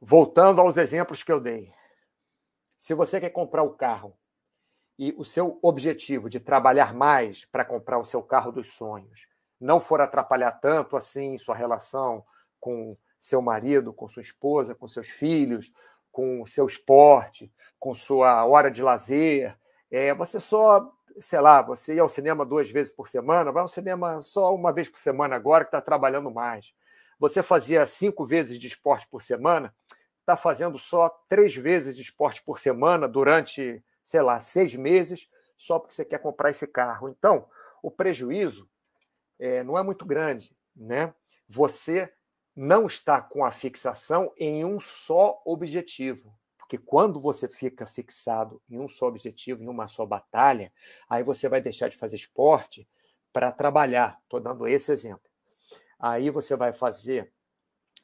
Voltando aos exemplos que eu dei. Se você quer comprar o carro, e o seu objetivo de trabalhar mais para comprar o seu carro dos sonhos não for atrapalhar tanto assim sua relação com seu marido, com sua esposa, com seus filhos, com seu esporte, com sua hora de lazer, é, você só, sei lá, você ia ao cinema duas vezes por semana, vai ao cinema só uma vez por semana agora que está trabalhando mais. Você fazia cinco vezes de esporte por semana, está fazendo só três vezes de esporte por semana durante... sei lá, seis meses, só porque você quer comprar esse carro. Então, o prejuízo é, não é muito grande, né? Você não está com a fixação em um só objetivo, porque quando você fica fixado em um só objetivo, em uma só batalha, aí você vai deixar de fazer esporte para trabalhar. Estou dando esse exemplo. Aí você vai fazer,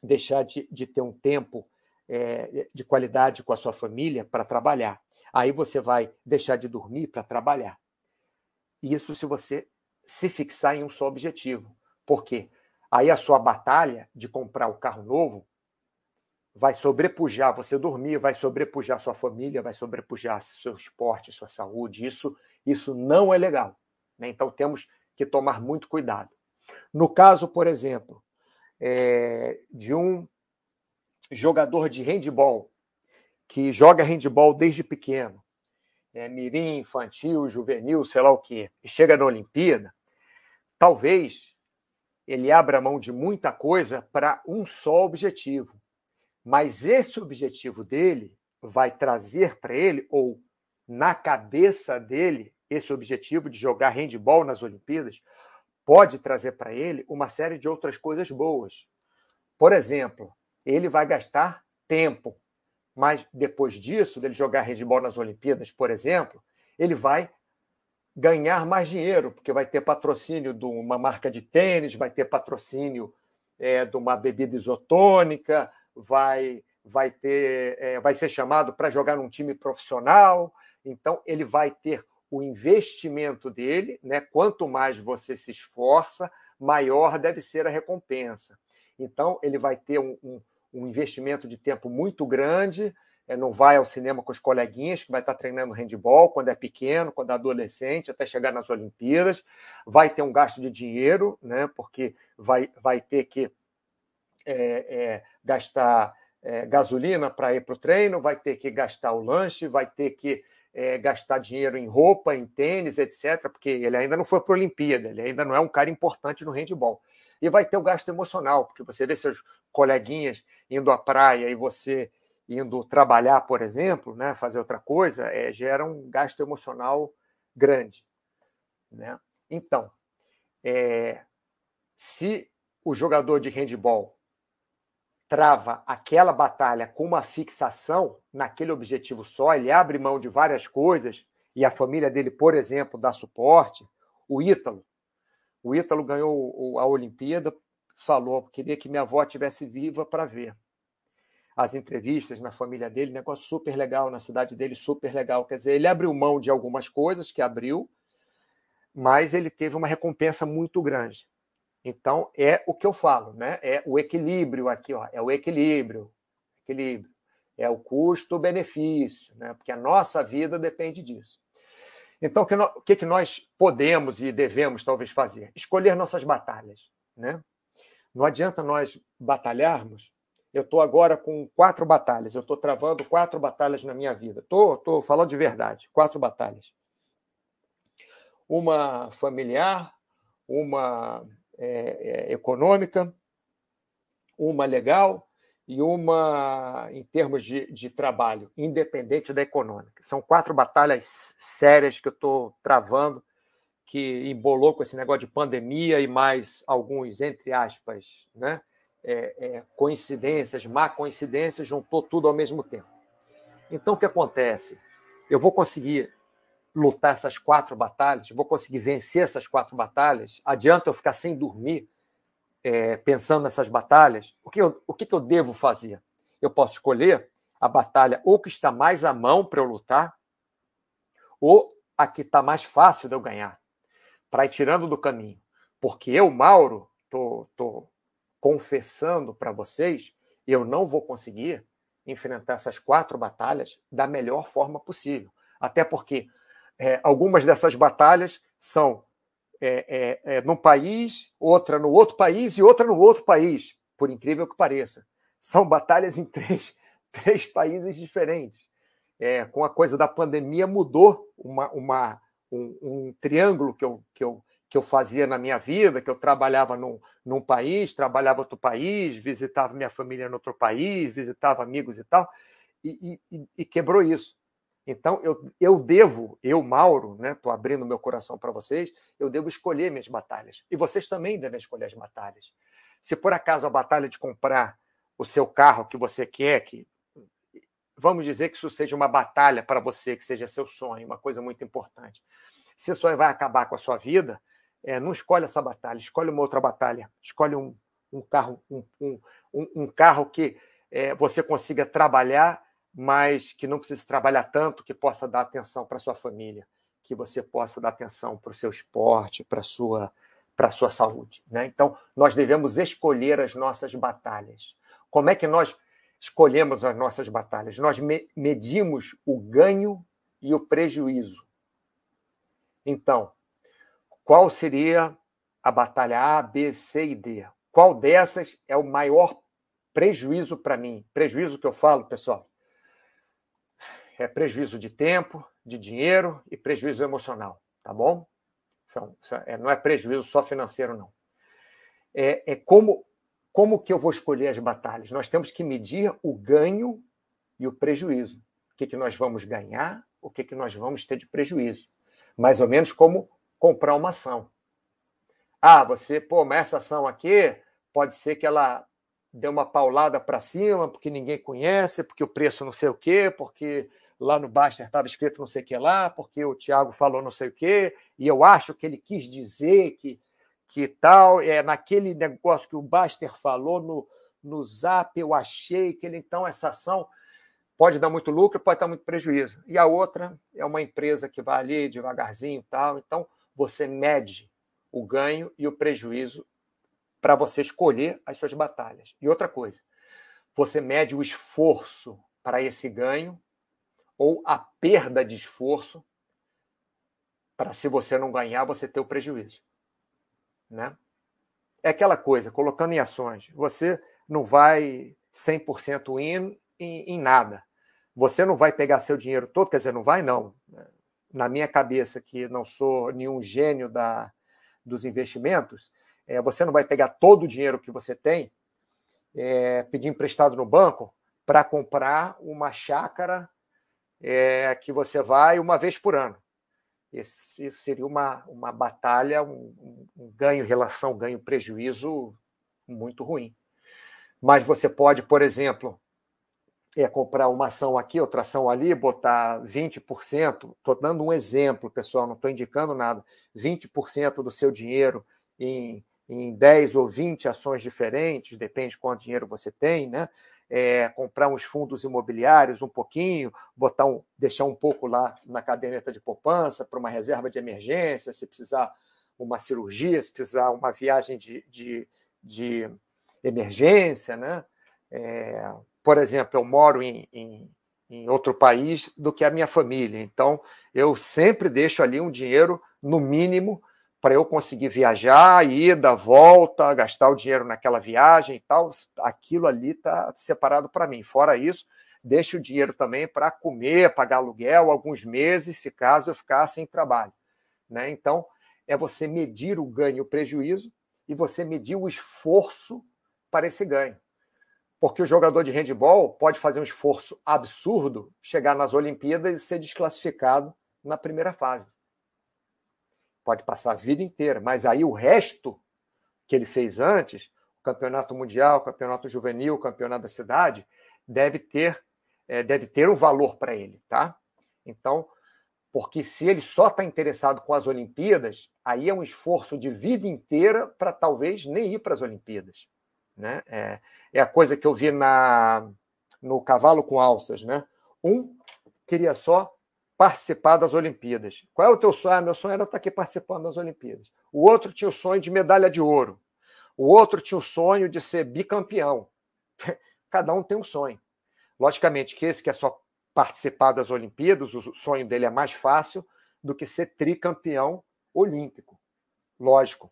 deixar de, de ter um tempo É, de qualidade com a sua família para trabalhar. Aí você vai deixar de dormir para trabalhar. Isso se você se fixar em um só objetivo. Por quê? Aí a sua batalha de comprar o carro novo vai sobrepujar você dormir, vai sobrepujar sua família, vai sobrepujar seu esporte, sua saúde. Isso, isso não é legal, né? Então temos que tomar muito cuidado. No caso, por exemplo, é, de um jogador de handball, que joga handball desde pequeno, é, mirim, infantil, juvenil, sei lá o quê, e chega na Olimpíada, talvez ele abra mão de muita coisa para um só objetivo. Mas esse objetivo dele vai trazer para ele, ou na cabeça dele, esse objetivo de jogar handball nas Olimpíadas, pode trazer para ele uma série de outras coisas boas. Por exemplo, ele vai gastar tempo, mas depois disso, dele jogar handball nas Olimpíadas, por exemplo, ele vai ganhar mais dinheiro, porque vai ter patrocínio de uma marca de tênis, vai ter patrocínio é, de uma bebida isotônica, vai, vai, ter, é, vai ser chamado para jogar num time profissional. Então, ele vai ter o investimento dele, né? Quanto mais você se esforça, maior deve ser a recompensa. Então, ele vai ter um... um um investimento de tempo muito grande, não vai ao cinema com os coleguinhas, que vai estar treinando handball quando é pequeno, quando é adolescente, até chegar nas Olimpíadas, vai ter um gasto de dinheiro, né? Porque vai, vai ter que é, é, gastar é, gasolina para ir para o treino, vai ter que gastar o lanche, vai ter que é, gastar dinheiro em roupa, em tênis, etcétera, porque ele ainda não foi para a Olimpíada, ele ainda não é um cara importante no handball. E vai ter o gasto emocional, porque você vê seus coleguinhas indo à praia e você indo trabalhar, por exemplo, né, fazer outra coisa, é, gera um gasto emocional grande, né? Então, é, se o jogador de handball trava aquela batalha com uma fixação naquele objetivo só, ele abre mão de várias coisas, e a família dele, por exemplo, dá suporte. O Ítalo, o Ítalo ganhou a Olimpíada, falou, queria que minha avó estivesse viva para ver. As entrevistas na família dele, negócio super legal, na cidade dele, super legal. Quer dizer, ele abriu mão de algumas coisas que abriu, mas ele teve uma recompensa muito grande. Então, é o que eu falo, né? É o equilíbrio aqui, ó, é o equilíbrio, equilíbrio. É o custo-benefício, né? Porque a nossa vida depende disso. Então, o que nós podemos e devemos, talvez, fazer? Escolher nossas batalhas, né? Não adianta nós batalharmos. Eu estou agora com quatro batalhas, eu estou travando quatro batalhas na minha vida. Estou tô, tô falando de verdade, quatro batalhas. Uma familiar, uma é, é, econômica, uma legal e uma em termos de, de trabalho, independente da econômica. São quatro batalhas sérias que eu estou travando, que embolou com esse negócio de pandemia e mais alguns, entre aspas, né? É, é, coincidências, má coincidência, juntou tudo ao mesmo tempo. Então, o que acontece? Eu vou conseguir lutar essas quatro batalhas? Vou conseguir vencer essas quatro batalhas? Adianta eu ficar sem dormir é, pensando nessas batalhas? O que eu, o que eu devo fazer? Eu posso escolher a batalha ou que está mais à mão para eu lutar, ou a que está mais fácil de eu ganhar, para ir tirando do caminho. Porque eu, Mauro, tô, tô confessando para vocês, eu não vou conseguir enfrentar essas quatro batalhas da melhor forma possível. Até porque é, algumas dessas batalhas são é, é, é, num país, outra no outro país e outra no outro país, por incrível que pareça. São batalhas em três, três países diferentes. É, com a coisa da pandemia, mudou uma, uma, um, um triângulo que eu... Que eu que eu fazia na minha vida, que eu trabalhava num, num país, trabalhava em outro país, visitava minha família em outro país, visitava amigos e tal, e, e, e quebrou isso. Então, eu, eu devo, eu, Mauro, né, estou abrindo meu coração para vocês, eu devo escolher minhas batalhas. E vocês também devem escolher as batalhas. Se por acaso a batalha de comprar o seu carro que você quer, que vamos dizer que isso seja uma batalha para você, que seja seu sonho, uma coisa muito importante. Se isso vai acabar com a sua vida, É, não escolhe essa batalha, escolhe uma outra batalha, escolhe um, um carro, um, um, um carro que é, você consiga trabalhar, mas que não precise trabalhar tanto, que possa dar atenção para a sua família, que você possa dar atenção para o seu esporte, para a sua, para a sua saúde, né? Então, nós devemos escolher as nossas batalhas. Como é que nós escolhemos as nossas batalhas? Nós me- medimos o ganho e o prejuízo. Então, qual seria a batalha A, B, C e D? Qual dessas é o maior prejuízo para mim? Prejuízo que eu falo, pessoal, é prejuízo de tempo, de dinheiro e prejuízo emocional, tá bom? São, não é prejuízo só financeiro, não. É, é como, como que eu vou escolher as batalhas? Nós temos que medir o ganho e o prejuízo. O que, que nós vamos ganhar, o que, que nós vamos ter de prejuízo. Mais ou menos como comprar uma ação. Ah, você, pô, mas essa ação aqui pode ser que ela dê uma paulada para cima, porque ninguém conhece, porque o preço não sei o quê, porque lá no Baxter estava escrito não sei o que lá, porque o Tiago falou não sei o quê, e eu acho que ele quis dizer que, que tal, é, naquele negócio que o Baxter falou no, no Zap, eu achei que ele, então, essa ação pode dar muito lucro, pode dar muito prejuízo. E a outra é uma empresa que vai ali devagarzinho e tal, então, você mede o ganho e o prejuízo para você escolher as suas batalhas. E outra coisa, você mede o esforço para esse ganho ou a perda de esforço para, se você não ganhar, você ter o prejuízo, né? É aquela coisa, colocando em ações, você não vai cem por cento in, em, em nada. Você não vai pegar seu dinheiro todo, quer dizer, não vai, não. Na minha cabeça, que não sou nenhum gênio da, dos investimentos, é, você não vai pegar todo o dinheiro que você tem, é, pedir emprestado no banco, para comprar uma chácara é, que você vai uma vez por ano. Esse, isso seria uma, uma batalha, um, um ganho, relação, ganho, prejuízo muito ruim. Mas você pode, por exemplo, é, comprar uma ação aqui, outra ação ali, botar vinte por cento, estou dando um exemplo, pessoal, não estou indicando nada, vinte por cento do seu dinheiro em, em dez ou vinte ações diferentes, depende de quanto dinheiro você tem, né? É, comprar uns fundos imobiliários um pouquinho, botar um, deixar um pouco lá na caderneta de poupança para uma reserva de emergência, se precisar uma cirurgia, se precisar uma viagem de, de, de emergência, né? É, por exemplo, eu moro em, em, em outro país do que a minha família, então eu sempre deixo ali um dinheiro no mínimo para eu conseguir viajar, ir, dar volta, gastar o dinheiro naquela viagem e tal, aquilo ali está separado para mim. Fora isso, deixo o dinheiro também para comer, pagar aluguel alguns meses, se caso eu ficar sem trabalho, né? Então, é você medir o ganho e o prejuízo e você medir o esforço para esse ganho. Porque o jogador de handebol pode fazer um esforço absurdo, chegar nas Olimpíadas e ser desclassificado na primeira fase. Pode passar a vida inteira, mas aí o resto que ele fez antes, o campeonato mundial, o campeonato juvenil, o campeonato da cidade, deve ter, é, deve ter um valor para ele, tá? Então, porque se ele só está interessado com as Olimpíadas, aí é um esforço de vida inteira para talvez nem ir para as Olimpíadas, né? É, é a coisa que eu vi na, no cavalo com alças, né? Um queria só participar das Olimpíadas. Qual é o teu sonho? Ah, meu sonho era estar aqui participando das Olimpíadas. O outro tinha o sonho de medalha de ouro. O outro tinha o sonho de ser bicampeão. Cada um tem um sonho. Logicamente que esse que é só participar das Olimpíadas, o sonho dele é mais fácil do que ser tricampeão olímpico. Lógico,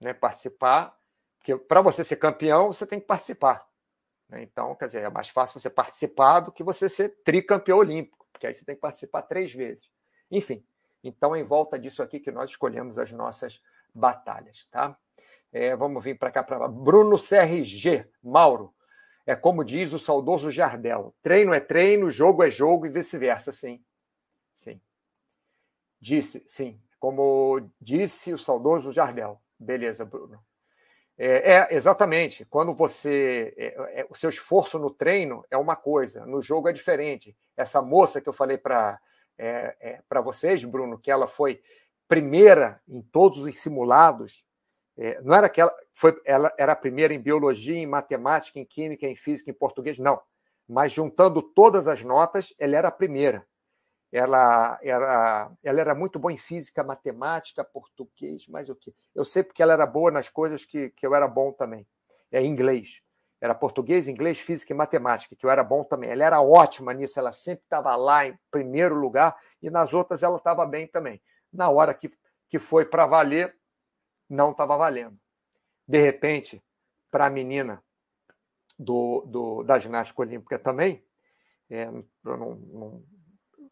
né? Participar, porque para você ser campeão, você tem que participar, né? Então, quer dizer, é mais fácil você participar do que você ser tricampeão olímpico, que aí você tem que participar três vezes. Enfim, então é em volta disso aqui que nós escolhemos as nossas batalhas, tá? É, vamos vir para cá, para Bruno C R G, Mauro. É como diz o saudoso Jardel, treino é treino, jogo é jogo e vice-versa, sim. Sim. Disse, sim, como disse o saudoso Jardel. Beleza, Bruno. É, é exatamente, quando você, é, é, o seu esforço no treino é uma coisa, no jogo é diferente. Essa moça que eu falei para é, é, para vocês, Bruno, que ela foi primeira em todos os simulados, é, não era que ela, foi, ela era a primeira em biologia, em matemática, em química, em física, em português, não. Mas juntando todas as notas, ela era a primeira. Ela era, ela era muito boa em física, matemática, português, mais o quê? Eu sei porque ela era boa nas coisas que, que eu era bom também. É inglês. Era português, inglês, física e matemática, que eu era bom também. Ela era ótima nisso, ela sempre estava lá em primeiro lugar e nas outras ela estava bem também. Na hora que, que foi para valer, não estava valendo. De repente, para a menina do, do, da ginástica olímpica também, é, eu não... não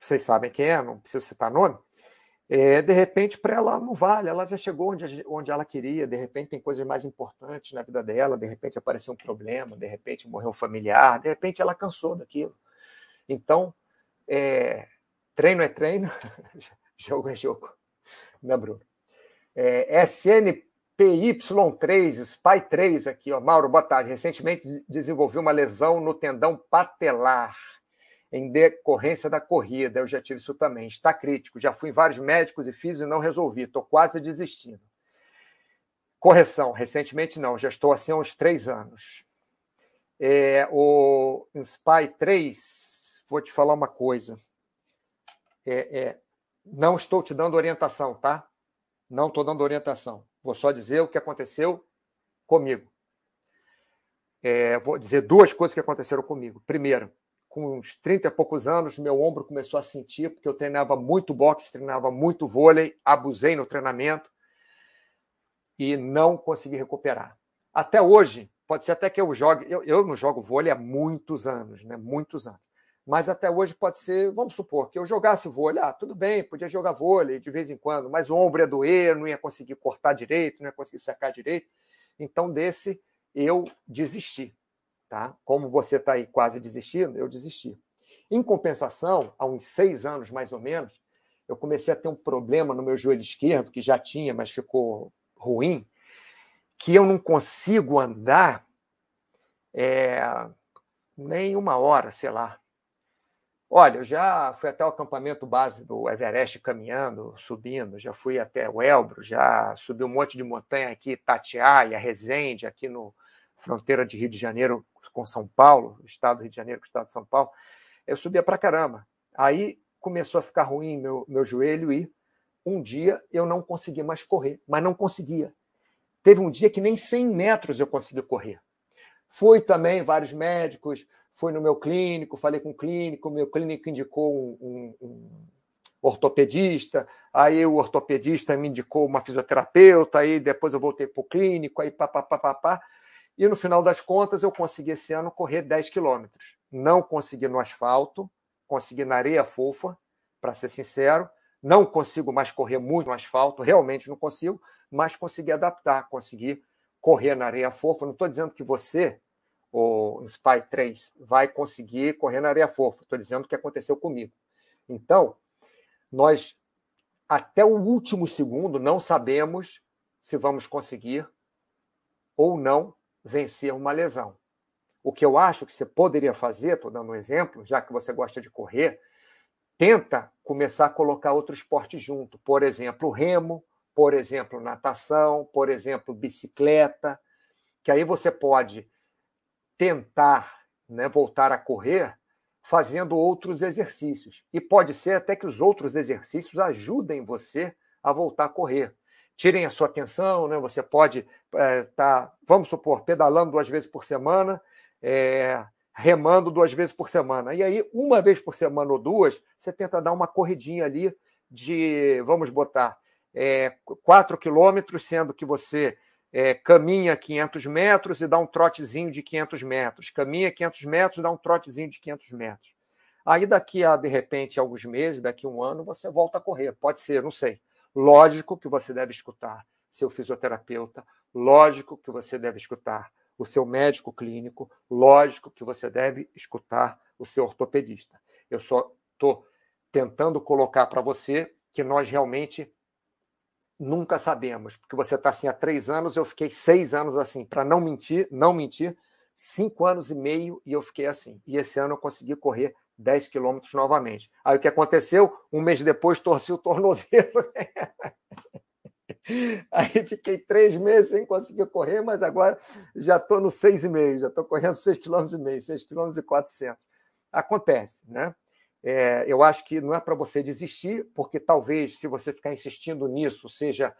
vocês sabem quem é, não preciso citar nome, é, de repente, para ela não vale, ela já chegou onde, onde ela queria, de repente tem coisas mais importantes na vida dela, de repente apareceu um problema, de repente morreu um familiar, de repente ela cansou daquilo. Então, é, treino é treino, jogo é jogo, né, Bruno? É, S N P Y três, S P Y três aqui, ó, Mauro, boa tarde, recentemente desenvolveu uma lesão no tendão patelar, em decorrência da corrida, eu já tive isso também, está crítico, já fui em vários médicos e fiz e não resolvi, estou quase desistindo. Correção, recentemente não, já estou assim há uns três anos. É, o S P Y três, vou te falar uma coisa, é, é, não estou te dando orientação, tá? Não estou dando orientação, vou só dizer o que aconteceu comigo. É, vou dizer duas coisas que aconteceram comigo. Primeiro, com uns trinta e poucos anos, meu ombro começou a sentir, porque eu treinava muito boxe, treinava muito vôlei, abusei no treinamento e não consegui recuperar. Até hoje, Pode ser até que eu jogue... Eu, eu não jogo vôlei há muitos anos, né? Muitos anos. Mas até hoje pode ser... Vamos supor que eu jogasse vôlei. Ah, tudo bem, podia jogar vôlei de vez em quando, mas o ombro ia doer, não ia conseguir cortar direito, não ia conseguir sacar direito. Então, desse, eu desisti. Tá? Como você está aí quase desistindo, eu desisti. Em compensação, há uns seis anos, mais ou menos, eu comecei a ter um problema no meu joelho esquerdo, que já tinha, mas ficou ruim, que eu não consigo andar é, nem uma hora, sei lá. Olha, eu já fui até o acampamento base do Everest caminhando, subindo, já fui até o Elbro, já subi um monte de montanha aqui, Tatiaia, Resende, aqui no fronteira de Rio de Janeiro com São Paulo, o estado do Rio de Janeiro com o estado de São Paulo. Eu subia pra caramba. Aí começou a ficar ruim meu, meu joelho e um dia eu não conseguia mais correr, mas não conseguia. Teve um dia que nem cem metros eu consegui correr. Fui também, vários médicos, fui no meu clínico, falei com o clínico, meu clínico indicou um, um, um ortopedista, aí o ortopedista me indicou uma fisioterapeuta, aí depois eu voltei para o clínico, aí papapá, pá, pá, pá, e no final das contas eu consegui esse ano correr dez quilômetros. Não consegui no asfalto, consegui na areia fofa, para ser sincero. Não consigo mais correr muito no asfalto, realmente não consigo, mas consegui adaptar, consegui correr na areia fofa. Não estou dizendo que você, o Spy três, vai conseguir correr na areia fofa. Estou dizendo o que aconteceu comigo. Então, nós, até o último segundo, não sabemos se vamos conseguir ou não vencer uma lesão. O que eu acho que você poderia fazer, estou dando um exemplo, já que você gosta de correr, tenta começar a colocar outro esporte junto. Por exemplo, remo, por exemplo, natação, por exemplo, bicicleta, que aí você pode tentar, né, voltar a correr fazendo outros exercícios. E pode ser até que os outros exercícios ajudem você a voltar a correr. Tirem a sua atenção, né? Você pode é, tá, vamos supor, pedalando duas vezes por semana, é, remando duas vezes por semana. E aí, uma vez por semana ou duas, você tenta dar uma corridinha ali de, vamos botar, é, quatro quilômetros, sendo que você é, caminha quinhentos metros e dá um trotezinho de quinhentos metros. Caminha quinhentos metros e dá um trotezinho de quinhentos metros. Aí, daqui a, de repente, alguns meses, daqui a um ano, você volta a correr. Pode ser, não sei. Lógico que você deve escutar seu fisioterapeuta, lógico que você deve escutar o seu médico clínico, lógico que você deve escutar o seu ortopedista. Eu só estou tentando colocar para você que nós realmente nunca sabemos, porque você está assim há três anos, eu fiquei seis anos assim, para não mentir, não mentir, cinco anos e meio e eu fiquei assim. E esse ano eu consegui correr dez quilômetros novamente. Aí o que aconteceu? Um mês depois torci o tornozelo. Aí fiquei três meses sem conseguir correr, mas agora já estou no seis vírgula cinco, já estou correndo seis vírgula cinco quilômetros, seis vírgula quatro quilômetros. Acontece, né? É, eu acho que não é para você desistir, porque talvez, se você ficar insistindo nisso, seja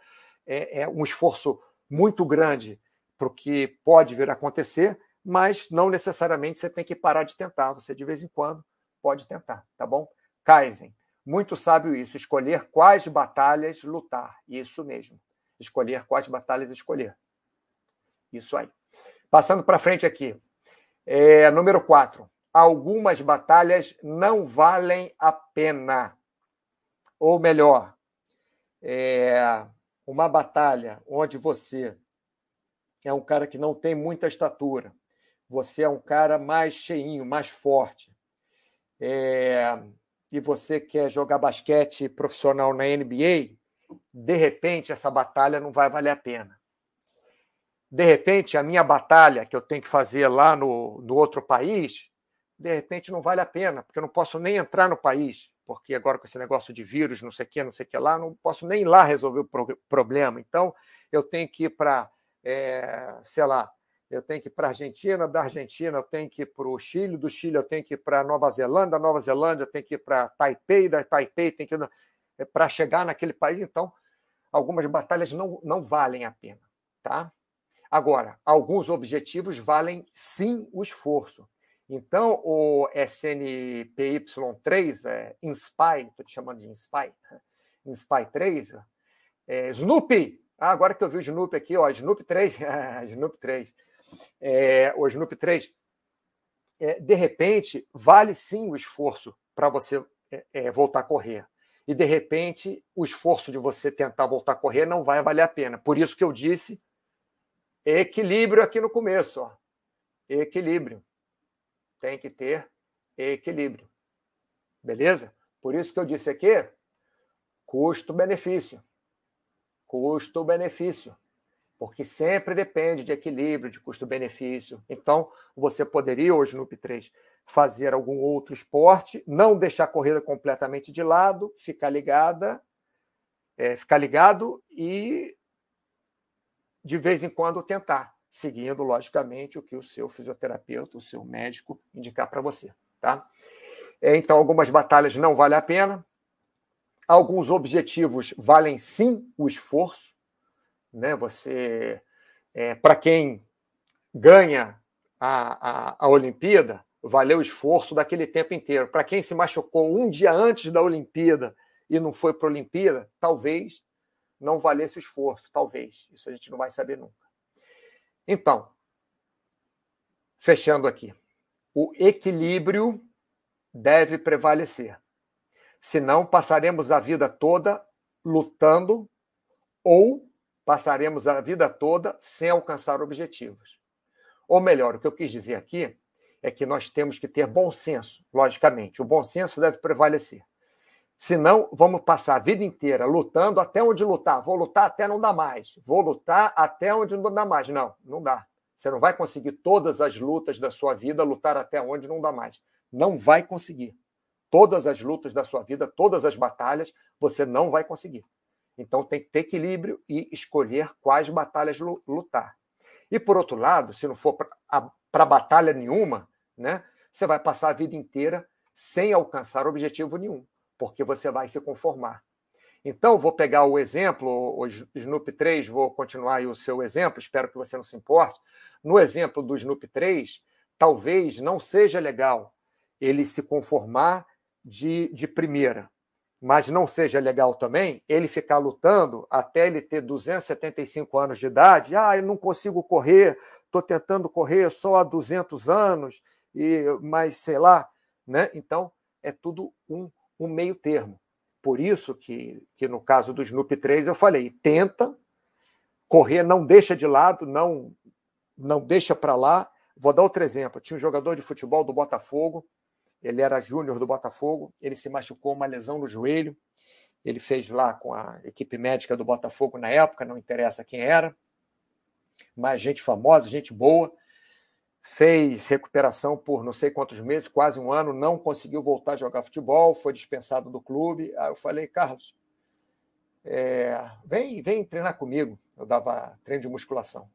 é, é um esforço muito grande para o que pode vir a acontecer, mas não necessariamente você tem que parar de tentar. Você, de vez em quando, pode tentar, tá bom? Kaizen. Muito sábio isso, escolher quais batalhas lutar. Isso mesmo. Escolher quais batalhas escolher. Isso aí. Passando para frente aqui. É, número quatro. Algumas batalhas não valem a pena. Ou melhor, é, uma batalha onde você é um cara que não tem muita estatura. Você é um cara mais cheinho, mais forte. É... e você quer jogar basquete profissional na N B A, de repente essa batalha não vai valer a pena. De repente, a minha batalha que eu tenho que fazer lá no, no outro país, de repente não vale a pena, porque eu não posso nem entrar no país, porque agora com esse negócio de vírus, não sei o que, não sei o que lá, não posso nem ir lá resolver o problema. Então, eu tenho que ir para, é, sei lá, eu tenho que ir para a Argentina, da Argentina eu tenho que ir para o Chile, do Chile eu tenho que ir para a Nova Zelândia, da Nova Zelândia eu tenho que ir para Taipei, da Taipei tem que ir para chegar naquele país. Então, algumas batalhas não, não valem a pena, tá? Agora, alguns objetivos valem sim o esforço. Então, o S N P Y três, é, Inspire, estou te chamando de Inspire, né? Inspire três, é, Snoopy, ah, agora que eu vi o Snoopy aqui, ó, Snoopy três, Snoopy três, é, o Snoopy três, é, de repente, vale sim o esforço para você é, é, voltar a correr. E, de repente, o esforço de você tentar voltar a correr não vai valer a pena. Por isso que eu disse equilíbrio aqui no começo. Ó. Equilíbrio. Tem que ter equilíbrio. Beleza? Por isso que eu disse aqui custo-benefício. Custo-benefício. Porque sempre depende de equilíbrio, de custo-benefício. Então, você poderia, hoje no P três, fazer algum outro esporte, não deixar a corrida completamente de lado, ficar ligada, é, ficar ligado e, de vez em quando, tentar, seguindo, logicamente, o que o seu fisioterapeuta, o seu médico indicar para você. Tá? É, então, algumas batalhas não valem a pena. Alguns objetivos valem, sim, o esforço. Né? Você, é, para quem ganha a, a, a Olimpíada, valeu o esforço daquele tempo inteiro. Para quem se machucou um dia antes da Olimpíada e não foi para a Olimpíada, talvez não valesse o esforço, talvez. Isso a gente não vai saber nunca. Então, fechando aqui, o equilíbrio deve prevalecer. Senão, passaremos a vida toda lutando ou passaremos a vida toda sem alcançar objetivos. Ou melhor, o que eu quis dizer aqui é que nós temos que ter bom senso, logicamente. O bom senso deve prevalecer. Senão, vamos passar a vida inteira lutando até onde lutar. Vou lutar até não dá mais. Vou lutar até onde não dá mais. Não, não dá. Você não vai conseguir todas as lutas da sua vida, lutar até onde não dá mais. Não vai conseguir. Todas as lutas da sua vida, todas as batalhas, você não vai conseguir. Então, tem que ter equilíbrio e escolher quais batalhas lutar. E, por outro lado, se não for para batalha nenhuma, né, você vai passar a vida inteira sem alcançar objetivo nenhum, porque você vai se conformar. Então, vou pegar o exemplo, o Snoopy três, vou continuar aí o seu exemplo, espero que você não se importe. No exemplo do Snoopy três, talvez não seja legal ele se conformar de, de primeira, mas não seja legal também ele ficar lutando até ele ter duzentos e setenta e cinco anos de idade. Ah, eu não consigo correr, estou tentando correr só há duzentos anos, e, mas sei lá. Né? Então, é tudo um, um meio termo. Por isso que, que no caso do Snoopy três, eu falei, tenta correr, não deixa de lado, não, não deixa para lá. Vou dar outro exemplo. Tinha um jogador de futebol do Botafogo, ele era júnior do Botafogo, ele se machucou, uma lesão no joelho, ele fez lá com a equipe médica do Botafogo na época, não interessa quem era, mas gente famosa, gente boa, fez recuperação por não sei quantos meses, quase um ano, não conseguiu voltar a jogar futebol, foi dispensado do clube. Aí eu falei, Carlos, é, vem, vem treinar comigo, eu dava treino de musculação.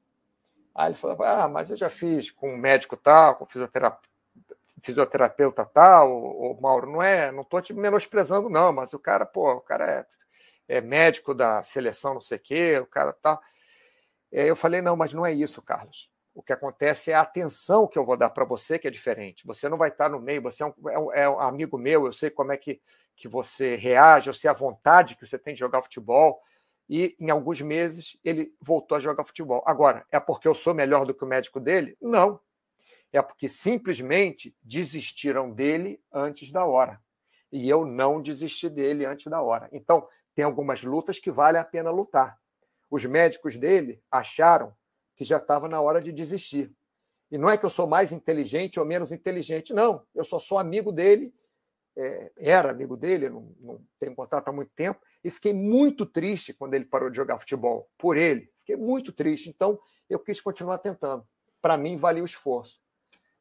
Aí ele falou, ah, mas eu já fiz com um médico tal, com fisioterapeuta, fisioterapeuta tal, o Mauro, não é, não estou te menosprezando, não, mas o cara, pô, o cara é, é médico da seleção, não sei o quê, o cara tal. É, eu falei, não, mas não é isso, Carlos. O que acontece é a atenção que eu vou dar para você, que é diferente. Você não vai estar no meio, você é um, é, um, é um amigo meu, eu sei como é que, que você reage, eu sei a vontade que você tem de jogar futebol, e em alguns meses ele voltou a jogar futebol. Agora, é porque eu sou melhor do que o médico dele? Não. É porque simplesmente desistiram dele antes da hora. E eu não desisti dele antes da hora. Então, tem algumas lutas que vale a pena lutar. Os médicos dele acharam que já estava na hora de desistir. E não é que eu sou mais inteligente ou menos inteligente, não. Eu só sou amigo dele, é, era amigo dele, não, não tenho contato há muito tempo, e fiquei muito triste quando ele parou de jogar futebol, por ele. Fiquei muito triste. Então, eu quis continuar tentando. Para mim, valia o esforço.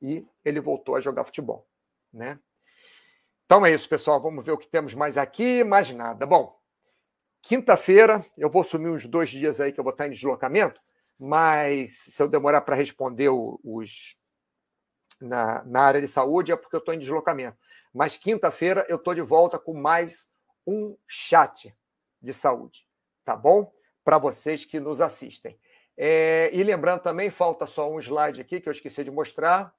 E ele voltou a jogar futebol, né? Então é isso, pessoal. Vamos ver o que temos mais aqui, mais nada. Bom, quinta-feira eu vou sumir uns dois dias aí que eu vou estar em deslocamento, mas se eu demorar para responder os na, na área de saúde é porque eu estou em deslocamento. Mas quinta-feira eu estou de volta com mais um chat de saúde, tá bom? Para vocês que nos assistem. É, e lembrando também, falta só um slide aqui que eu esqueci de mostrar.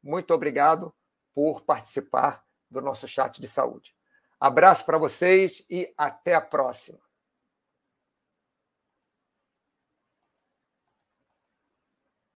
Muito obrigado por participar do nosso chat de saúde. Abraço para vocês e até a próxima.